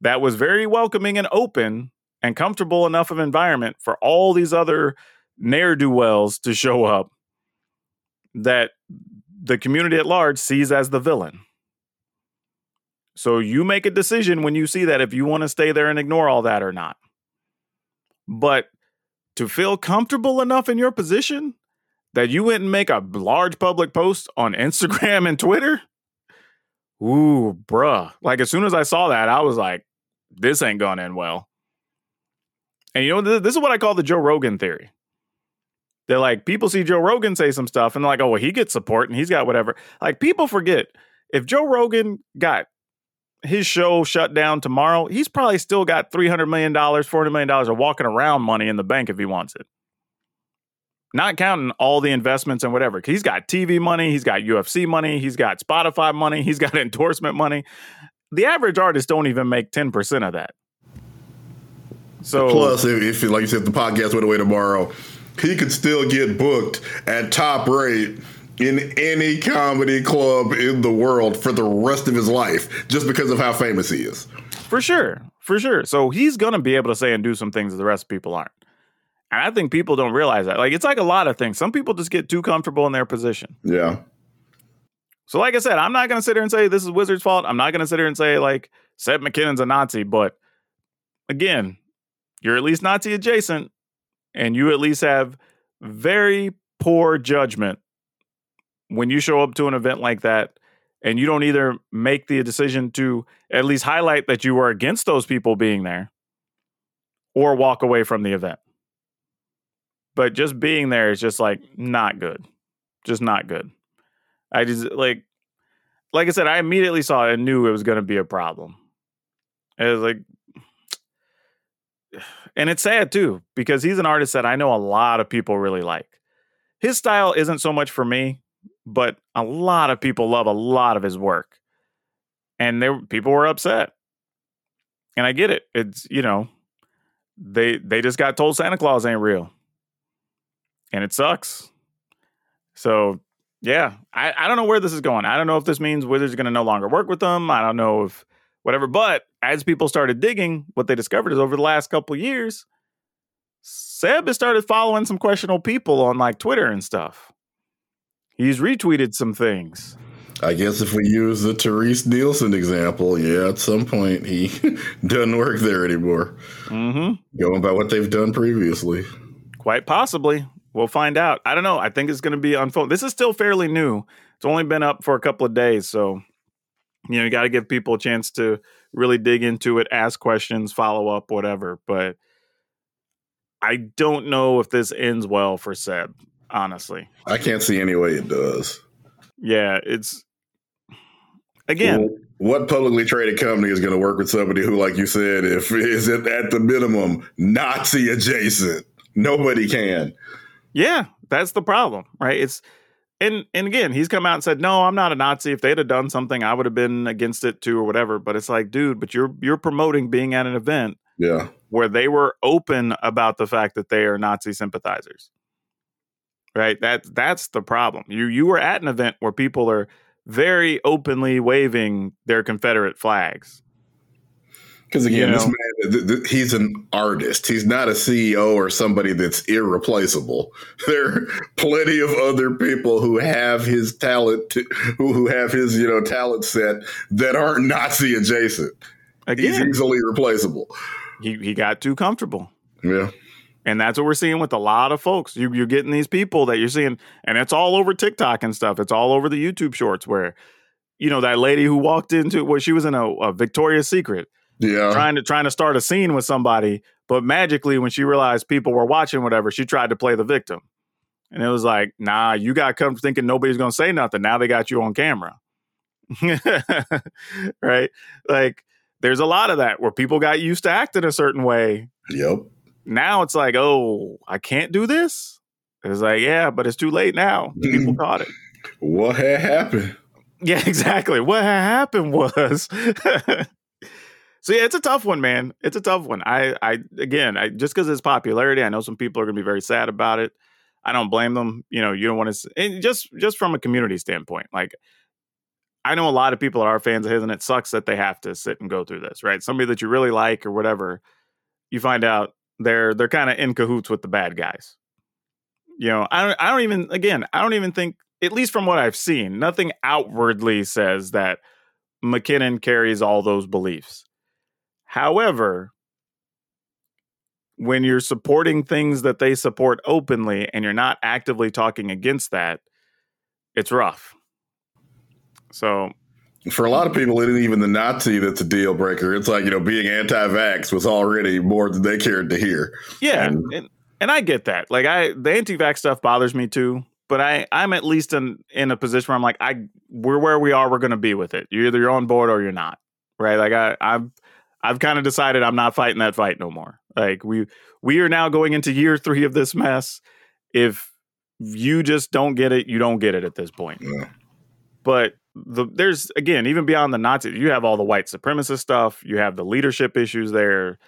that was very welcoming and open and comfortable enough of environment for all these other ne'er-do-wells to show up that the community at large sees as the villain. So you make a decision when you see that if you want to stay there and ignore all that or not. But to feel comfortable enough in your position that you went and make a large public post on Instagram and Twitter? Ooh, bruh. Like, as soon as I saw that, I was like, this ain't gonna end well. And you know, this is what I call the Joe Rogan theory. They're like, people see Joe Rogan say some stuff and they're like, oh, well, he gets support and he's got whatever. Like, people forget, if Joe Rogan got his show shut down tomorrow, he's probably still got $300 million, $400 million of walking around money in the bank if he wants it. Not counting all the investments and whatever. He's got TV money. He's got UFC money. He's got Spotify money. He's got endorsement money. The average artist don't even make 10% of that. So plus, if like you said, the podcast went away tomorrow, he could still get booked at top rate in any comedy club in the world for the rest of his life just because of how famous he is. For sure. For sure. So he's going to be able to say and do some things that the rest of people aren't. And I think people don't realize that. Like, it's like a lot of things. Some people just get too comfortable in their position. Yeah. So, like I said, I'm not going to sit here and say this is Wizards' fault. I'm not going to sit here and say, like, Seb McKinnon's a Nazi. But, again, you're at least Nazi adjacent, and you at least have very poor judgment when you show up to an event like that, and you don't either make the decision to at least highlight that you were against those people being there or walk away from the event. But just being there is just, like, not good. Just not good. I just, like I said, I immediately saw it and knew it was going to be a problem. It was like, and it's sad too, because he's an artist that I know a lot of people really like. His style isn't so much for me, but a lot of people love a lot of his work. And people were upset. And I get it. It's, you know, they just got told Santa Claus ain't real. And it sucks. So, yeah, I don't know where this is going. I don't know if this means Wizards are going to no longer work with them. I don't know if whatever. But as people started digging, what they discovered is over the last couple of years, Seb has started following some questionable people on, like, Twitter and stuff. He's retweeted some things. I guess if we use the Therese Nielsen example, yeah, at some point he doesn't work there anymore. Mm-hmm. Going by what they've done previously. Quite possibly. We'll find out. I don't know. I think it's going to be unfolding. This is still fairly new. It's only been up for a couple of days. So, you know, you got to give people a chance to really dig into it, ask questions, follow up, whatever. But I don't know if this ends well for Seb, honestly. I can't see any way it does. Yeah, it's, again, well, what publicly traded company is going to work with somebody who, like you said, if is it at the minimum Nazi adjacent? Nobody can. Yeah, that's the problem, right? It's And again, he's come out and said, no, I'm not a Nazi. If they'd have done something, I would have been against it too or whatever. But it's like, dude, but you're promoting being at an event where they were open about the fact that they are Nazi sympathizers. Right? That's the problem. You were at an event where people are very openly waving their Confederate flags. Because again, this man, he's an artist. He's not a CEO or somebody that's irreplaceable. There are plenty of other people who have his talent, who have his, talent set that aren't Nazi adjacent. Again, he's easily replaceable. He got too comfortable. Yeah. And that's what we're seeing with a lot of folks. You're getting these people that you're seeing, and it's all over TikTok and stuff. It's all over the YouTube shorts where, that lady who walked into where she was in a Victoria's Secret. Yeah, trying to start a scene with somebody, but magically when she realized people were watching whatever, she tried to play the victim, and it was like, nah, you got come thinking nobody's gonna say nothing. Now they got you on camera, right? Like there's a lot of that where people got used to acting a certain way. Yep. Now it's like, oh, I can't do this. It's like, yeah, but it's too late now. People caught it. What had happened? Yeah, exactly. What had happened was. So yeah, it's a tough one, man. It's a tough one. I just because it's popularity, I know some people are going to be very sad about it. I don't blame them. You don't want to, and just from a community standpoint, like I know a lot of people that are fans of his, and it sucks that they have to sit and go through this, right? Somebody that you really like or whatever, you find out they're kind of in cahoots with the bad guys. I don't even think, at least from what I've seen, nothing outwardly says that McKinnon carries all those beliefs. However, when you're supporting things that they support openly and you're not actively talking against that, it's rough. So for a lot of people, it isn't even the Nazi that's a deal breaker. It's like, being anti-vax was already more than they cared to hear. Yeah. And I get that. Like the anti-vax stuff bothers me too, but I'm at least in a position where I'm like, we're where we are. We're going to be with it. You're either on board or you're not. Right. Like I've kind of decided I'm not fighting that fight no more. Like we are now going into year 3 of this mess. If you just don't get it, you don't get it at this point. Yeah. But there's, again, even beyond the Nazis, you have all the white supremacist stuff. You have the leadership issues there.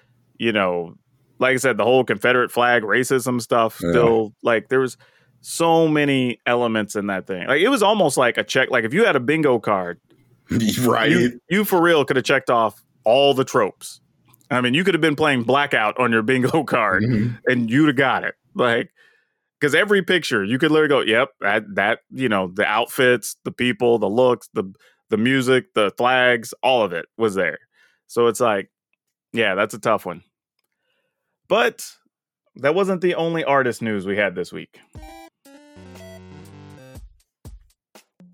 Like I said, the whole Confederate flag racism stuff still, like there was so many elements in that thing. Like it was almost like a check. Like if you had a bingo card, right? You for real could have checked off all the tropes. I mean, you could have been playing Blackout on your bingo card and you'd have got it. Like, because every picture you could literally go, yep, that the outfits, the people, the looks, the music, the flags, all of it was there. So it's like, yeah, that's a tough one. But that wasn't the only artist news we had this week.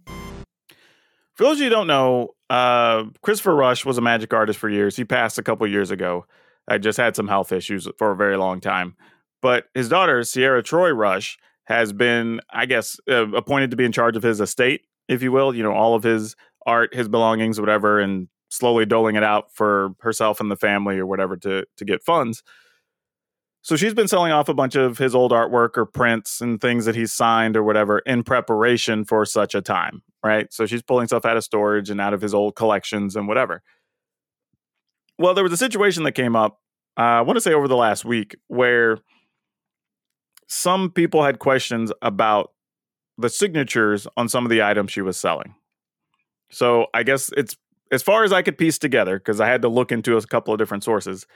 For those of you who don't know, Christopher Rush was a magic artist for years. He passed a couple years ago. I just had some health issues for a very long time. But his daughter, Sierra Troy Rush, has been, I guess, appointed to be in charge of his estate, if you will. All of his art, his belongings, whatever, and slowly doling it out for herself and the family or whatever to get funds. So she's been selling off a bunch of his old artwork or prints and things that he's signed or whatever in preparation for such a time, right? So she's pulling stuff out of storage and out of his old collections and whatever. Well, there was a situation that came up, I want to say over the last week, where some people had questions about the signatures on some of the items she was selling. So I guess it's, as far as I could piece together, because I had to look into a couple of different sources,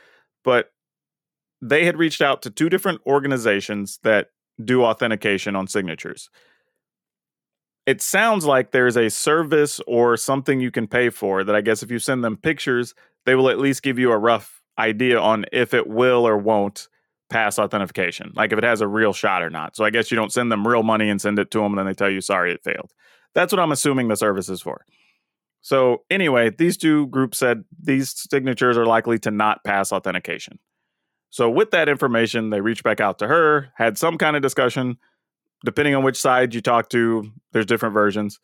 but they had reached out to 2 different organizations that do authentication on signatures. It sounds like there's a service or something you can pay for that I guess if you send them pictures, they will at least give you a rough idea on if it will or won't pass authentication, like if it has a real shot or not. So I guess you don't send them real money and send it to them and then they tell you, sorry, it failed. That's what I'm assuming the service is for. So anyway, these 2 groups said these signatures are likely to not pass authentication. So with that information, they reached back out to her, had some kind of discussion. Depending on which side you talk to, there's different versions.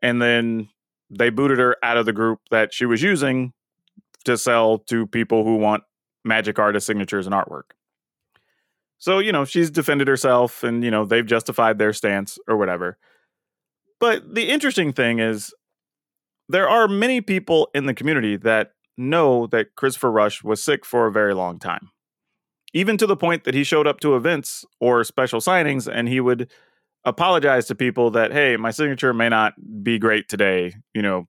And then they booted her out of the group that she was using to sell to people who want magic artist signatures and artwork. So, she's defended herself and, they've justified their stance or whatever. But the interesting thing is there are many people in the community that know that Christopher Rush was sick for a very long time, even to the point that he showed up to events or special signings and he would apologize to people that, hey, my signature may not be great today, you know,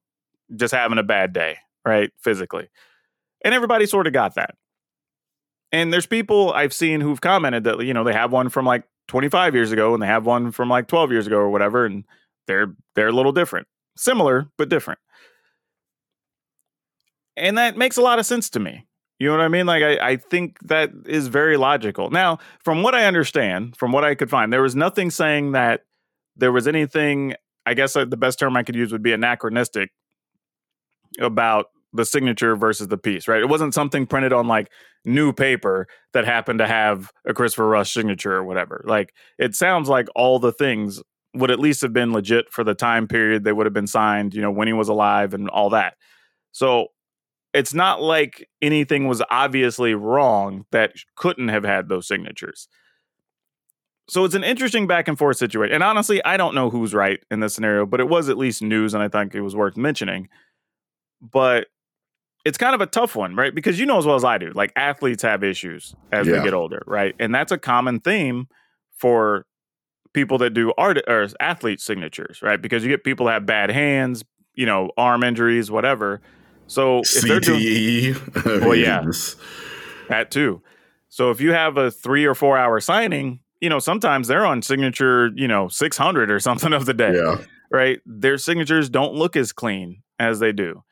just having a bad day, right, physically. And everybody sort of got that. And there's people I've seen who've commented that, you know, they have one from like 25 years ago and they have one from like 12 years ago or whatever, and they're a little different. Similar, but different. And that makes a lot of sense to me. You know what I mean? Like, I think that is very logical. Now, from what I understand, from what I could find, there was nothing saying that there was anything, I guess the best term I could use would be anachronistic about the signature versus the piece, right? It wasn't something printed on like new paper that happened to have a Christopher Rush signature or whatever. Like, it sounds like all the things would at least have been legit for the time period they would have been signed, you know, when he was alive and all that. So it's not like anything was obviously wrong that couldn't have had those signatures. So it's an interesting back and forth situation. And honestly, I don't know who's right in this scenario, but it was at least news and I think it was worth mentioning. But it's kind of a tough one, right? Because you know as well as I do, like athletes have issues as they get older, right? And that's a common theme for people that do art or athlete signatures, right? Because you get people that have bad hands, you know, arm injuries, whatever. So if they're doing well, yeah, that too. So if you have a 3 or 4 hour signing, you know, sometimes they're on signature, you know, 600 or something of the day, right? Their signatures don't look as clean as they do.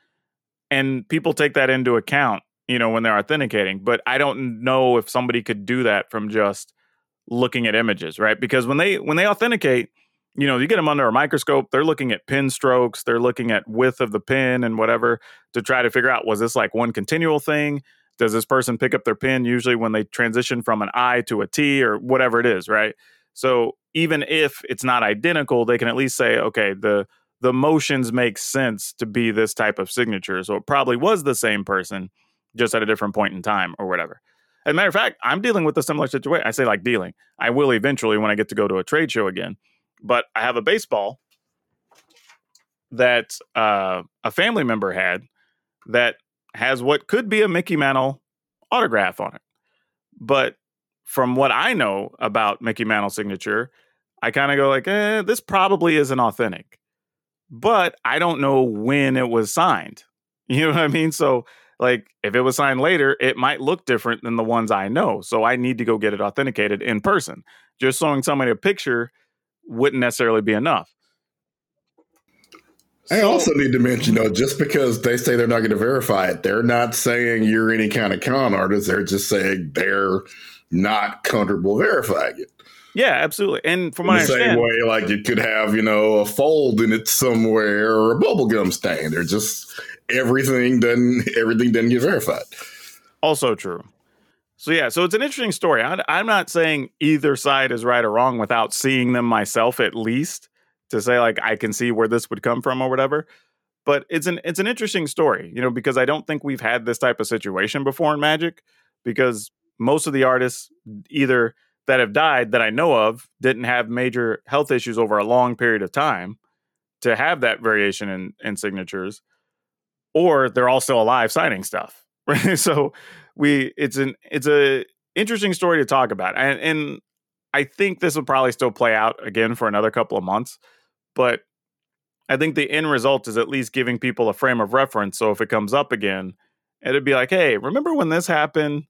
And people take that into account, you know, when they're authenticating. But I don't know if somebody could do that from just looking at images, right? Because when they authenticate, you know, you get them under a microscope, they're looking at pen strokes, they're looking at width of the pen and whatever to try to figure out, was this like one continual thing? Does this person pick up their pen usually when they transition from an I to a T or whatever it is, right? So even if it's not identical, they can at least say, okay, the motions make sense to be this type of signature. So it probably was the same person just at a different point in time or whatever. As a matter of fact, I'm dealing with a similar situation. I say like dealing. I will eventually when I get to go to a trade show again. But I have a baseball that a family member had that has what could be a Mickey Mantle autograph on it. But from what I know about Mickey Mantle's signature, I kind of go like, this probably isn't authentic. But I don't know when it was signed. You know what I mean? So like if it was signed later, it might look different than the ones I know. So I need to go get it authenticated in person. Just showing somebody a picture wouldn't necessarily be enough. I also need to mention, though, just because they say they're not going to verify it, they're not saying you're any kind of con artist. They're just saying they're not comfortable verifying it. Yeah, absolutely. And from what I understand, the same way, like it could have, you know, a fold in it somewhere or a bubblegum stain. Or just everything doesn't get verified. Also true. So yeah, so it's an interesting story. I'm not saying either side is right or wrong without seeing them myself, at least to say like I can see where this would come from or whatever. But it's an interesting story, you know, because I don't think we've had this type of situation before in Magic, because most of the artists either that have died that I know of didn't have major health issues over a long period of time to have that variation in signatures, or they're all still alive signing stuff. Right? So it's a interesting story to talk about. And I think this will probably still play out again for another couple of months, but I think the end result is at least giving people a frame of reference. So if it comes up again, it'd be like, hey, remember when this happened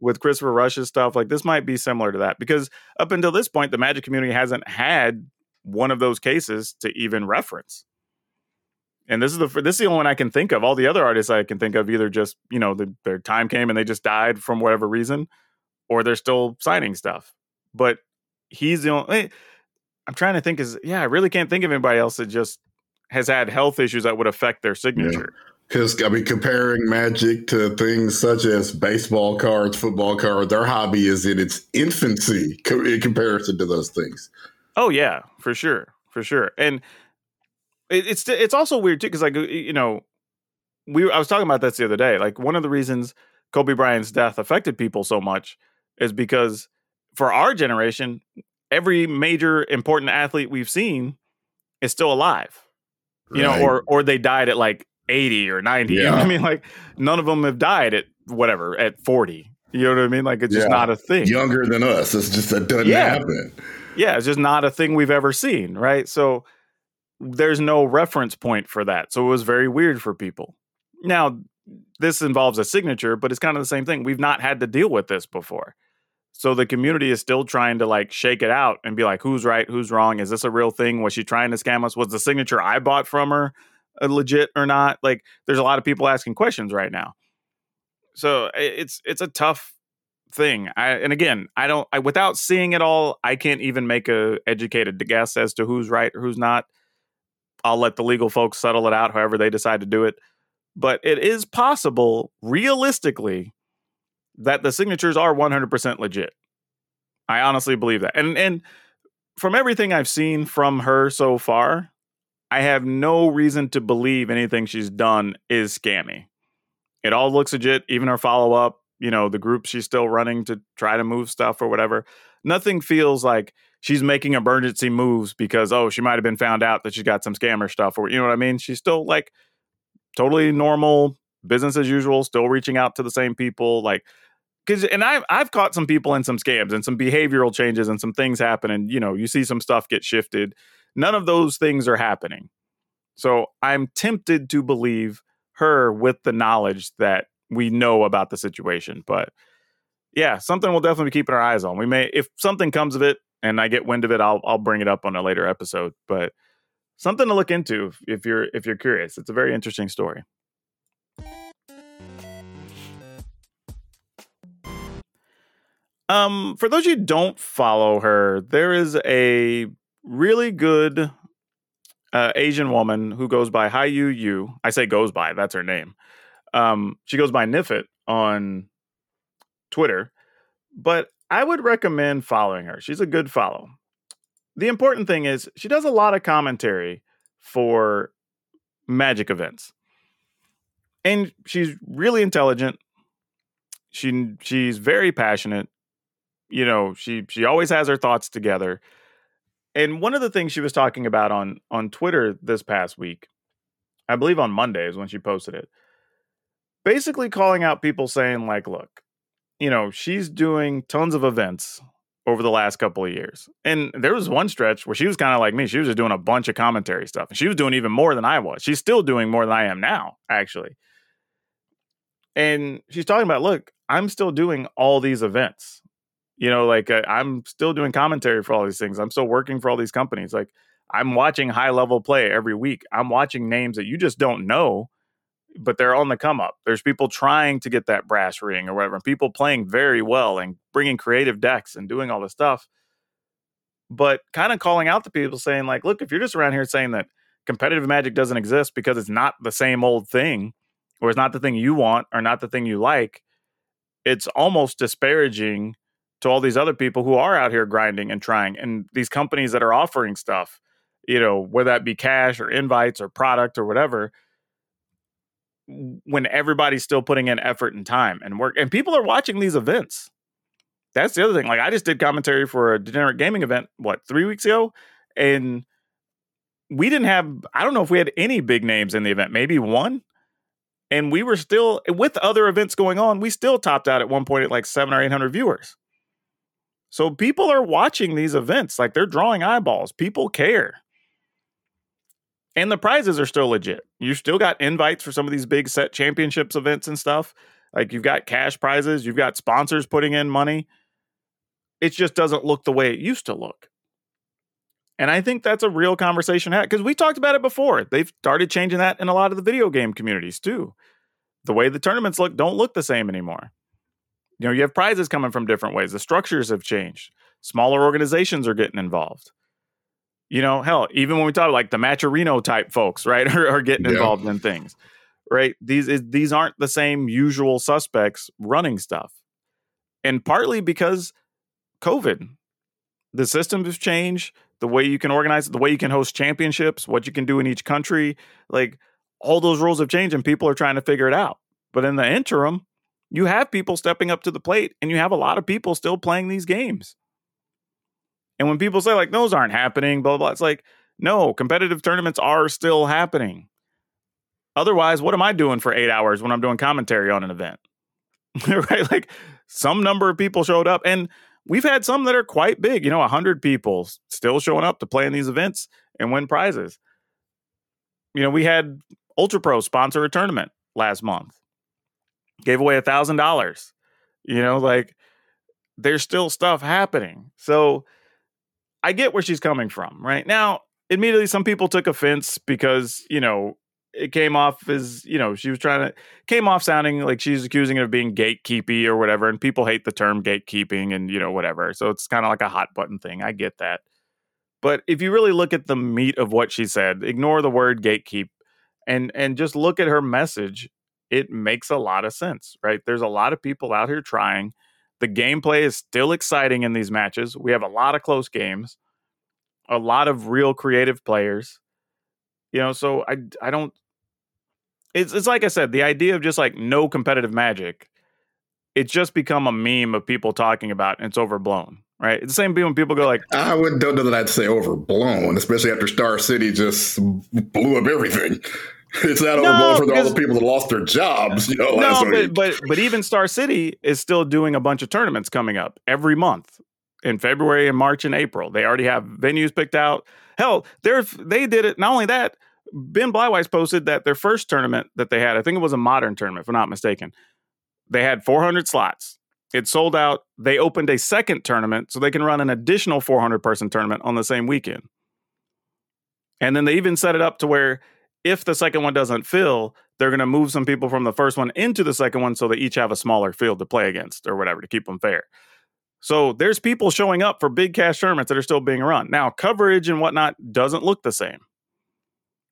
with Christopher Rush's stuff? Like this might be similar to that, because up until this point, the Magic community hasn't had one of those cases to even reference. And this is the only one I can think of. All the other artists I can think of either just, you know, their time came and they just died from whatever reason, or they're still signing stuff. But he's the only, I'm trying to think I really can't think of anybody else that just has had health issues that would affect their signature. Yeah. Because, I mean, comparing Magic to things such as baseball cards, football cards, their hobby is in its infancy in comparison to those things. Oh, yeah, for sure. For sure. And it's also weird, too, because, like, you know, I was talking about this the other day. Like, one of the reasons Kobe Bryant's death affected people so much is because for our generation, every major important athlete we've seen is still alive, you know, or they died at like 80 or 90. Yeah. You know what I mean? Like none of them have died at whatever, at 40. You know what I mean? Like it's just not a thing. Younger than us. It's just that doesn't happen. Yeah, it's just not a thing we've ever seen, right? So there's no reference point for that. So it was very weird for people. Now, this involves a signature, but it's kind of the same thing. We've not had to deal with this before. So the community is still trying to like shake it out and be like, who's right? Who's wrong? Is this a real thing? Was she trying to scam us? Was the signature I bought from her legit or not? Like there's a lot of people asking questions right now. So it's a tough thing. And again, without seeing it all, I can't even make a educated guess as to who's right or who's not. I'll let the legal folks settle it out however they decide to do it. But it is possible, realistically, that the signatures are 100% legit. I honestly believe that. And from everything I've seen from her so far, I have no reason to believe anything she's done is scammy. It all looks legit, even her follow-up, you know, the group she's still running to try to move stuff or whatever. Nothing feels like she's making emergency moves because, oh, she might have been found out that she's got some scammer stuff, or you know what I mean? She's still like totally normal, business as usual, still reaching out to the same people. Like, cause, and I've caught some people in some scams and some behavioral changes and some things happen, and you know, you see some stuff get shifted. None of those things are happening. So I'm tempted to believe her with the knowledge that we know about the situation. But yeah, something we'll definitely be keeping our eyes on. We may, if something comes of it and I get wind of it, I'll bring it up on a later episode. But something to look into if you're curious. It's a very interesting story. For those who don't follow her, there is a really good Asian woman who goes by Haiyu Yu. I say goes by, that's her name. She goes by Nifit on Twitter, but I would recommend following her. She's a good follow. The important thing is she does a lot of commentary for Magic events. And she's really intelligent. She's very passionate. You know, she always has her thoughts together. And one of the things she was talking about on Twitter this past week, I believe on Monday is when she posted it, basically calling out people saying like, look, you know, she's doing tons of events over the last couple of years. And there was one stretch where she was kind of like me. She was just doing a bunch of commentary stuff. And she was doing even more than I was. She's still doing more than I am now, actually. And she's talking about, look, I'm still doing all these events. You know, like I'm still doing commentary for all these things. I'm still working for all these companies. Like I'm watching high level play every week. I'm watching names that you just don't know, but they're on the come up. There's people trying to get that brass ring or whatever. And people playing very well and bringing creative decks and doing all this stuff. But kind of calling out the people saying like, look, if you're just around here saying that competitive Magic doesn't exist because it's not the same old thing, or it's not the thing you want or not the thing you like, it's almost disparaging to all these other people who are out here grinding and trying, and these companies that are offering stuff, you know, whether that be cash or invites or product or whatever, when everybody's still putting in effort and time and work, and people are watching these events. That's the other thing. Like I just did commentary for a Degenerate Gaming event, 3 weeks ago? And we didn't have, I don't know if we had any big names in the event, maybe one. And we were still, with other events going on, we still topped out at one point at like 700 or 800 viewers. So people are watching these events, like they're drawing eyeballs. People care. And the prizes are still legit. You still got invites for some of these big Set Championships events and stuff. Like you've got cash prizes. You've got sponsors putting in money. It just doesn't look the way it used to look. And I think that's a real conversation to have, because we talked about it before. They've started changing that in a lot of the video game communities too. The way the tournaments look don't look the same anymore. You know, you have prizes coming from different ways. The structures have changed. Smaller organizations are getting involved. You know, hell, even when we talk like the Matcherino type folks, right, are getting involved in things, right? These aren't the same usual suspects running stuff. And partly because COVID, the systems have changed, the way you can organize it, the way you can host championships, what you can do in each country, like all those rules have changed and people are trying to figure it out. But in the interim, you have people stepping up to the plate, and you have a lot of people still playing these games. And when people say like, those aren't happening, blah, blah, blah, it's like, No, competitive tournaments are still happening. Otherwise, what am I doing for 8 hours when I'm doing commentary on an event? Right? Like, some number of people showed up, and we've had some that are quite big, 100 people still showing up to play in these events and win prizes. We had Ultra Pro sponsor a tournament last month, gave away $1,000, there's still stuff happening. So I get where she's coming from right now. Immediately, some people took offense because, it came off as, she was sounding like she's accusing it of being gatekeepy or whatever. And people hate the term gatekeeping and, whatever. So it's kind of like a hot button thing. I get that. But if you really look at the meat of what she said, ignore the word gatekeep and just look at her message. It makes a lot of sense, right? There's a lot of people out here trying. The gameplay is still exciting in these matches. We have a lot of close games, a lot of real creative players. So I don't. It's like I said, the idea of just like no competitive Magic, it's just become a meme of people talking about, and it's overblown, right? It's the same thing when people go like, I wouldn't know that I'd say overblown, especially after Star City just blew up everything. It's not overblown for all the people that lost their jobs. Last week. But even Star City is still doing a bunch of tournaments coming up every month in February and March and April. They already have venues picked out. Hell, they did it. Not only that, Ben Blywise posted that their first tournament that they had, I think it was a modern tournament, if I'm not mistaken, they had 400 slots. It sold out. They opened a second tournament so they can run an additional 400-person tournament on the same weekend. And then they even set it up to where if the second one doesn't fill, they're going to move some people from the first one into the second one so they each have a smaller field to play against or whatever to keep them fair. So there's people showing up for big cash tournaments that are still being run. Now, coverage and whatnot doesn't look the same.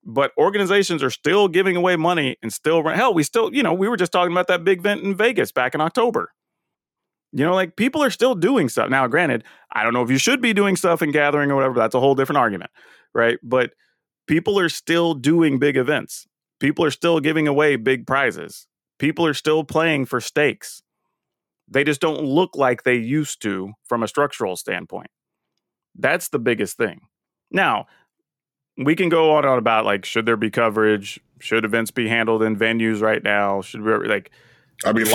But organizations are still giving away money and still run. Hell, we still, we were just talking about that big event in Vegas back in October. People are still doing stuff. Now, granted, I don't know if you should be doing stuff in gathering or whatever. That's a whole different argument, right? But people are still doing big events. People are still giving away big prizes. People are still playing for stakes. They just don't look like they used to from a structural standpoint. That's the biggest thing. Now, we can go on and on about, should there be coverage? Should events be handled in venues right now? Should we, if you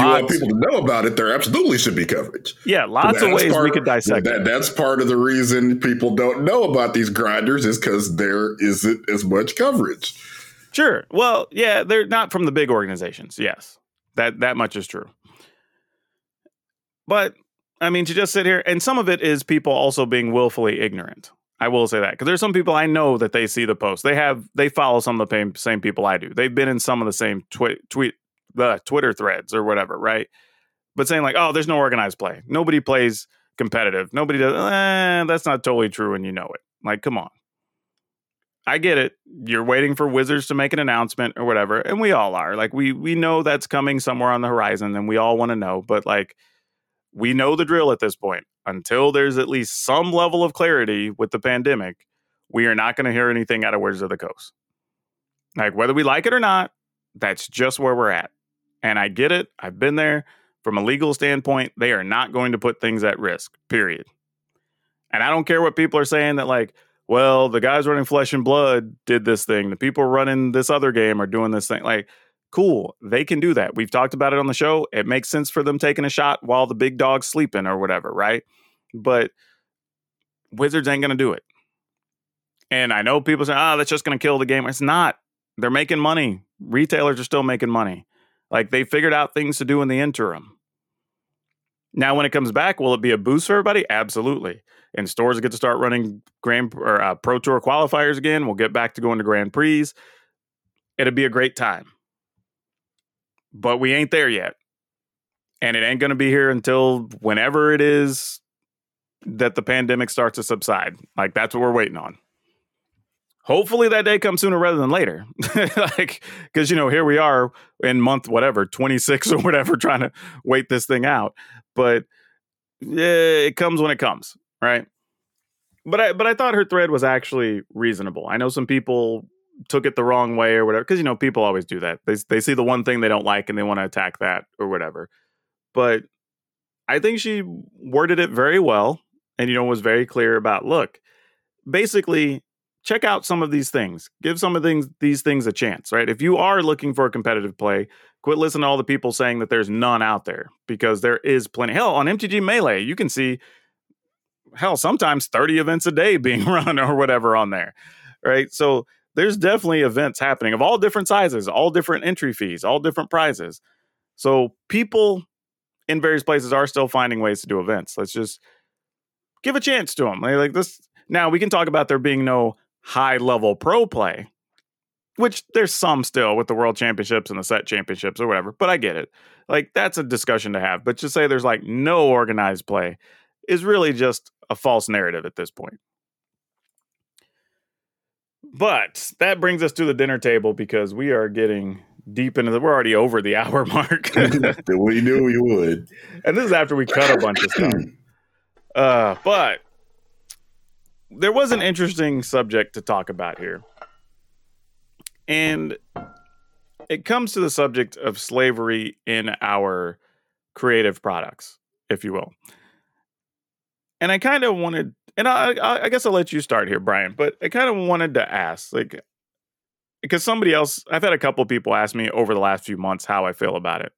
want people to know about it, there absolutely should be coverage. Yeah, lots of ways we could dissect that. That's part of the reason people don't know about these grinders is because there isn't as much coverage. Sure. Well, yeah, they're not from the big organizations. Yes, that much is true. But, to just sit here, and some of it is people also being willfully ignorant. I will say that, because there's some people I know that they see the post. They follow some of the same people I do. They've been in some of the same Twitter threads or whatever, right? But saying there's no organized play. Nobody plays competitive. Nobody does. That's not totally true, and you know it. Come on. I get it. You're waiting for Wizards to make an announcement or whatever, and we all are. We know that's coming somewhere on the horizon, and we all want to know, but we know the drill at this point. Until there's at least some level of clarity with the pandemic, we are not going to hear anything out of Wizards of the Coast. Whether we like it or not, that's just where we're at. And I get it. I've been there. From a legal standpoint, they are not going to put things at risk, period. And I don't care what people are saying that the guys running Flesh and Blood did this thing. The people running this other game are doing this thing. Cool. They can do that. We've talked about it on the show. It makes sense for them taking a shot while the big dog's sleeping or whatever, right? But Wizards ain't going to do it. And I know people say, that's just going to kill the game. It's not. They're making money. Retailers are still making money. They figured out things to do in the interim. Now, when it comes back, will it be a boost for everybody? Absolutely. And stores get to start running Pro Tour qualifiers again. We'll get back to going to Grand Prix. It'll be a great time. But we ain't there yet. And it ain't going to be here until whenever it is that the pandemic starts to subside. That's what we're waiting on. Hopefully that day comes sooner rather than later. Because, here we are in month, 26 or whatever, trying to wait this thing out. But yeah, it comes when it comes, right? But I thought her thread was actually reasonable. I know some people took it the wrong way or whatever. Because, people always do that. They see the one thing they don't like and they want to attack that or whatever. But I think she worded it very well and, was very clear about, look, basically check out some of these things. Give some of these things a chance, right? If you are looking for a competitive play, quit listening to all the people saying that there's none out there, because there is plenty. Hell, on MTG Melee, you can see, hell, sometimes 30 events a day being run or whatever on there, right? So there's definitely events happening of all different sizes, all different entry fees, all different prizes. So people in various places are still finding ways to do events. Let's just give a chance to them. Like this. Now, we can talk about there being no high-level pro play, which there's some still with the World Championships and the Set Championships or whatever, but I get it. Like, that's a discussion to have. But to say there's, like, no organized play is really just a false narrative at this point. But that brings us to the dinner table, because we are getting deep into we're already over the hour mark. We knew we would. And this is after we cut a bunch of stuff. But there was an interesting subject to talk about here. And it comes to the subject of slavery in our creative products, if you will. And I kind of wanted, and I guess I'll let you start here, Brian, but I kind of wanted to ask, like, because somebody else, I've had a couple people ask me over the last few months how I feel about it.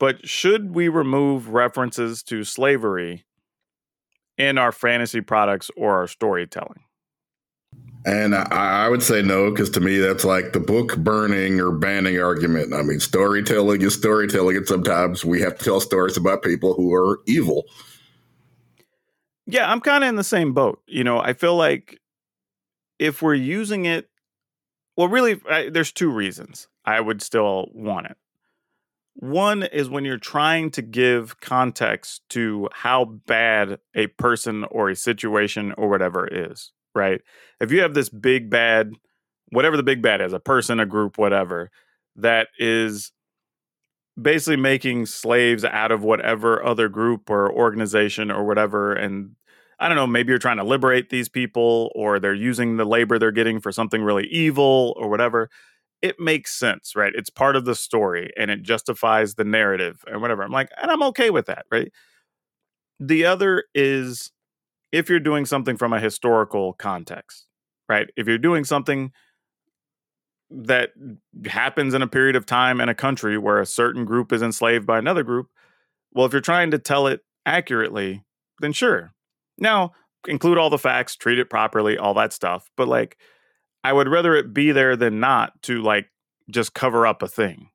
But should we remove references to slavery in our fantasy products or our storytelling? And I would say no, because to me, that's like the book burning or banning argument. I mean, storytelling is storytelling, and sometimes we have to tell stories about people who are evil. Yeah, I'm kind of in the same boat. You know, I feel like if we're using it, well, really, there's two reasons I would still want it. One is when you're trying to give context to how bad a person or a situation or whatever is, right? If you have this big bad, whatever the big bad is, a person, a group, whatever, that is basically making slaves out of whatever other group or organization or whatever. And I don't know, maybe you're trying to liberate these people, or they're using the labor they're getting for something really evil or whatever. It makes sense, right? It's part of the story, and it justifies the narrative and whatever. I'm like, and I'm okay with that, right? The other is if you're doing something from a historical context, right? If you're doing something that happens in a period of time in a country where a certain group is enslaved by another group, well, if you're trying to tell it accurately, then sure. Now, include all the facts, treat it properly, all that stuff. But like, I would rather it be there than not to like just cover up a thing,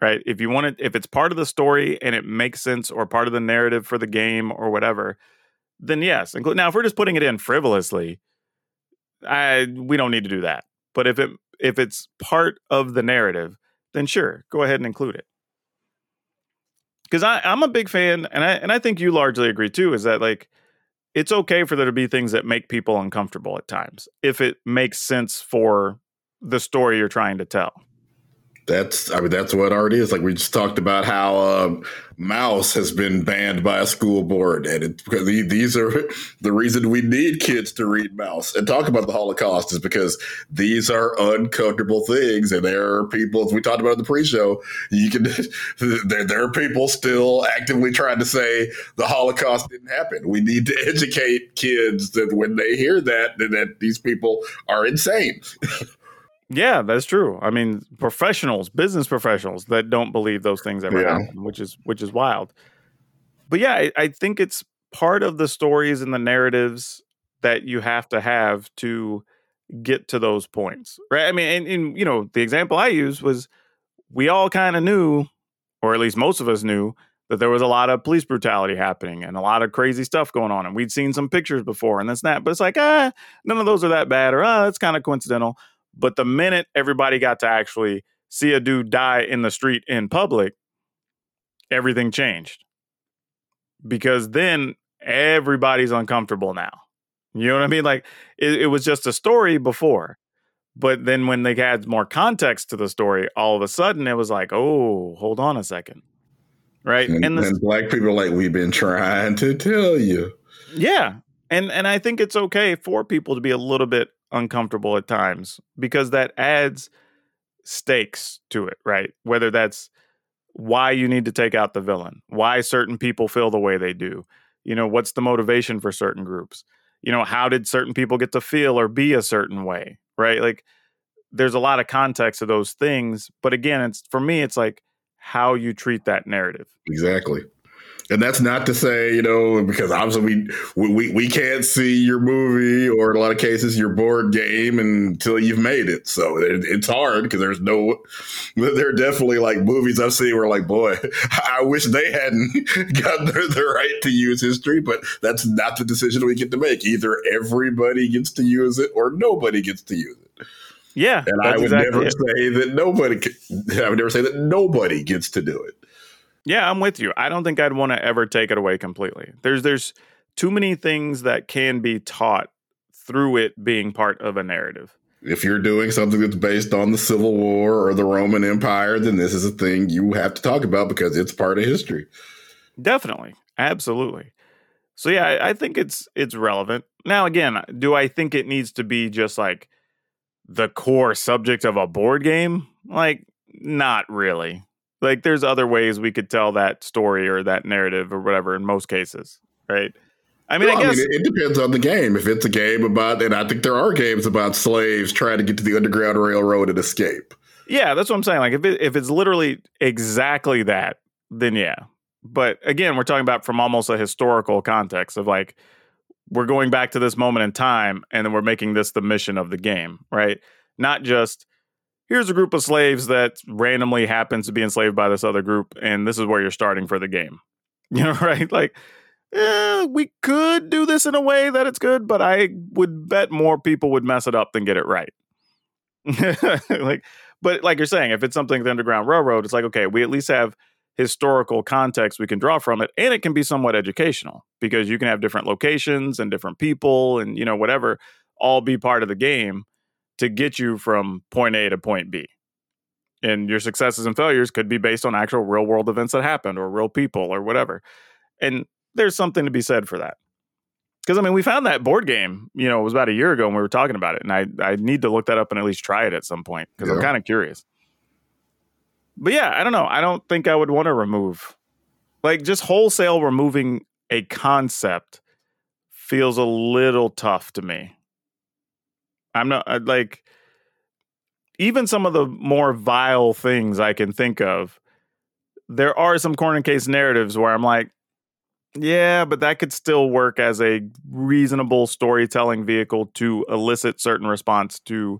right? If you want it, if it's part of the story and it makes sense or part of the narrative for the game or whatever, then yes. Now, if we're just putting it in frivolously, we don't need to do that. But if it's part of the narrative, then sure, go ahead and include it. Because I'm a big fan, and I think you largely agree too, is that like, it's okay for there to be things that make people uncomfortable at times if it makes sense for the story you're trying to tell. That's what art is. Like we just talked about how Maus has been banned by a school board, and it's because these are the reason we need kids to read Maus and talk about the Holocaust, is because these are uncomfortable things, and there are people, as we talked about in the pre-show, there are people still actively trying to say the Holocaust didn't happen. We need to educate kids that when they hear that these people are insane. Yeah, that's true. I mean, business professionals that don't believe those things ever happen, which is wild. But yeah, I think it's part of the stories and the narratives that you have to get to those points, right? I mean, and you know, the example I used was we all kind of knew, or at least most of us knew, that there was a lot of police brutality happening and a lot of crazy stuff going on, and we'd seen some pictures before and this and that. But it's like, none of those are that bad, or that's kind of coincidental. But the minute everybody got to actually see a dude die in the street in public, everything changed. Because then everybody's uncomfortable now. You know what I mean? Like, it was just a story before. But then when they had more context to the story, all of a sudden it was like, oh, hold on a second. Right? And black people are like, we've been trying to tell you. Yeah. And I think it's okay for people to be a little bit uncomfortable at times, because that adds stakes to it, right? Whether that's why you need to take out the villain, why certain people feel the way they do, you know, what's the motivation for certain groups. you know, how did certain people get to feel or be a certain way, right? Like, there's a lot of context of those things. But again, it's, for me, it's like how you treat that narrative. Exactly. And that's not to say, you know, because obviously we can't see your movie or in a lot of cases your board game until you've made it. So it's hard because there's no, there are definitely like movies I've seen where like, boy, I wish they hadn't gotten the right to use history, but that's not the decision we get to make. Either everybody gets to use it or nobody gets to use it. Yeah. And I would never say that nobody gets to do it. Yeah, I'm with you. I don't think I'd want to ever take it away completely. There's too many things that can be taught through it being part of a narrative. If you're doing something that's based on the Civil War or the Roman Empire, then this is a thing you have to talk about because it's part of history. Definitely. Absolutely. So yeah, I think it's relevant. Now, again, do I think it needs to be just like the core subject of a board game? Like, not really. Like, there's other ways we could tell that story or that narrative or whatever in most cases, right? I mean, well, I guess it depends on the game. If it's a game about, and I think there are games about slaves trying to get to the Underground Railroad and escape. Yeah, that's what I'm saying. Like, if it's literally exactly that, then yeah. But again, we're talking about from almost a historical context of like, we're going back to this moment in time and then we're making this the mission of the game, right? Not just, here's a group of slaves that randomly happens to be enslaved by this other group, and this is where you're starting for the game. You know, right? Like, we could do this in a way that it's good, but I would bet more people would mess it up than get it right. Like, but like you're saying, if it's something like the Underground Railroad, it's like, okay, we at least have historical context we can draw from it, and it can be somewhat educational because you can have different locations and different people and, you know, whatever, all be part of the game to get you from point A to point B. And your successes and failures could be based on actual real world events that happened or real people or whatever. And there's something to be said for that. Because, I mean, we found that board game, you know, it was about a year ago and we were talking about it. And I need to look that up and at least try it at some point because I'm kind of curious. But yeah, I don't know. I don't think I would want to remove, like, just wholesale removing a concept feels a little tough to me. I'm not like, even some of the more vile things I can think of, there are some corner case narratives where I'm like, yeah, but that could still work as a reasonable storytelling vehicle to elicit certain response, to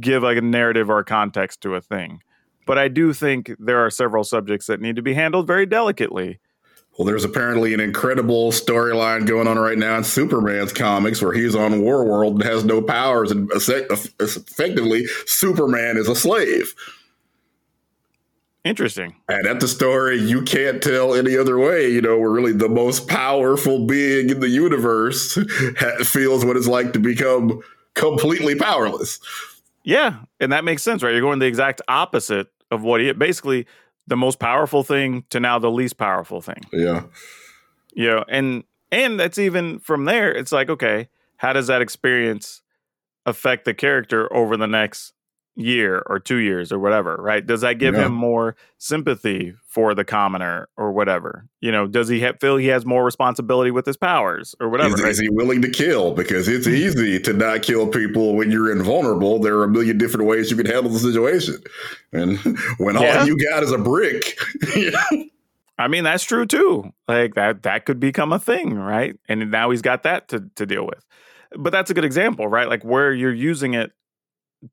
give like a narrative or context to a thing. But I do think there are several subjects that need to be handled very delicately. Well, there's apparently an incredible storyline going on right now in Superman's comics where he's on Warworld and has no powers, and effectively Superman is a slave. Interesting. And that's the story you can't tell any other way. You know, we're really the most powerful being in the universe feels what it's like to become completely powerless. Yeah, and that makes sense, right? You're going the exact opposite of what he basically, the most powerful thing to now the least powerful thing. Yeah. You know, and that's even from there, it's like, okay, how does that experience affect the character over the next year or 2 years or whatever, right? Does that give him more sympathy for the commoner or whatever? You know, does he feel he has more responsibility with his powers or whatever? Is he willing to kill? Because it's easy to not kill people when you're invulnerable. There are a million different ways you can handle the situation. And when all you got is a brick. I mean, that's true too. Like that could become a thing, right? And now he's got that to deal with. But that's a good example, right? Like where you're using it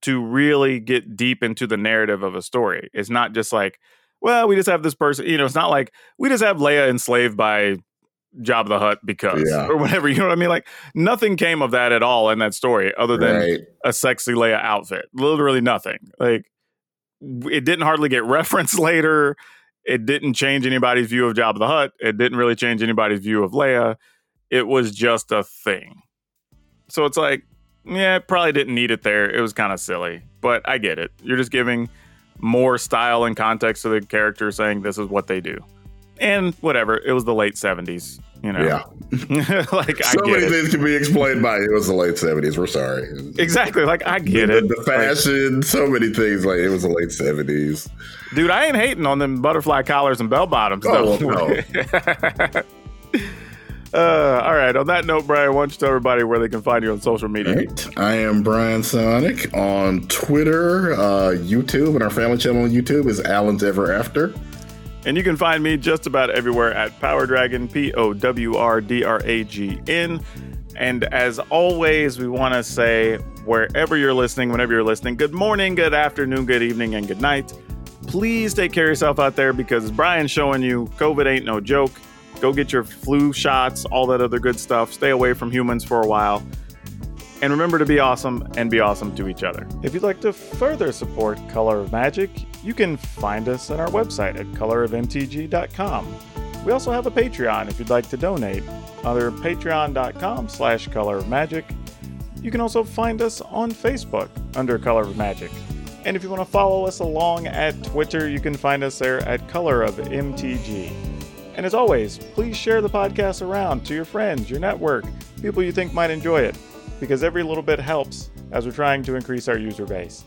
to really get deep into the narrative of a story. It's not just like, well, we just have this person, you know, it's not like we just have Leia enslaved by Jabba the Hutt because or whatever, you know what I mean? Like nothing came of that at all in that story other than a sexy Leia outfit, literally nothing. Like it didn't hardly get referenced later. It didn't change anybody's view of Jabba the Hutt. It didn't really change anybody's view of Leia. It was just a thing. So it's like, yeah, probably didn't need it there. It was kind of silly, but I get it. You're just giving more style and context to the character saying this is what they do. And whatever, it was the late 70s, you know. Yeah. Like so I get many it. Things can be explained by it was the late 70s. We're sorry. Exactly. Like I get it. The fashion, like, so many things like it was the late 70s. Dude, I ain't hating on them butterfly collars and bell bottoms. Oh, though. No. All right. On that note, Brian, why don't you tell everybody where they can find you on social media? Right. I am Brian Sonic on Twitter, YouTube, and our family channel on YouTube is Allen's Ever After. And you can find me just about everywhere at Power Dragon, POWRDRAGN. And as always, we want to say, wherever you're listening, whenever you're listening, good morning, good afternoon, good evening, and good night. Please take care of yourself out there, because as Brian's showing you, COVID ain't no joke. Go get your flu shots, all that other good stuff. Stay away from humans for a while. And remember to be awesome and be awesome to each other. If you'd like to further support Color of Magic, you can find us on our website at colorofmtg.com. We also have a Patreon if you'd like to donate, under patreon.com/colorofmagic. You can also find us on Facebook under Color of Magic. And if you want to follow us along at Twitter, you can find us there at Color of MTG. And as always, please share the podcast around to your friends, your network, people you think might enjoy it, because every little bit helps as we're trying to increase our user base.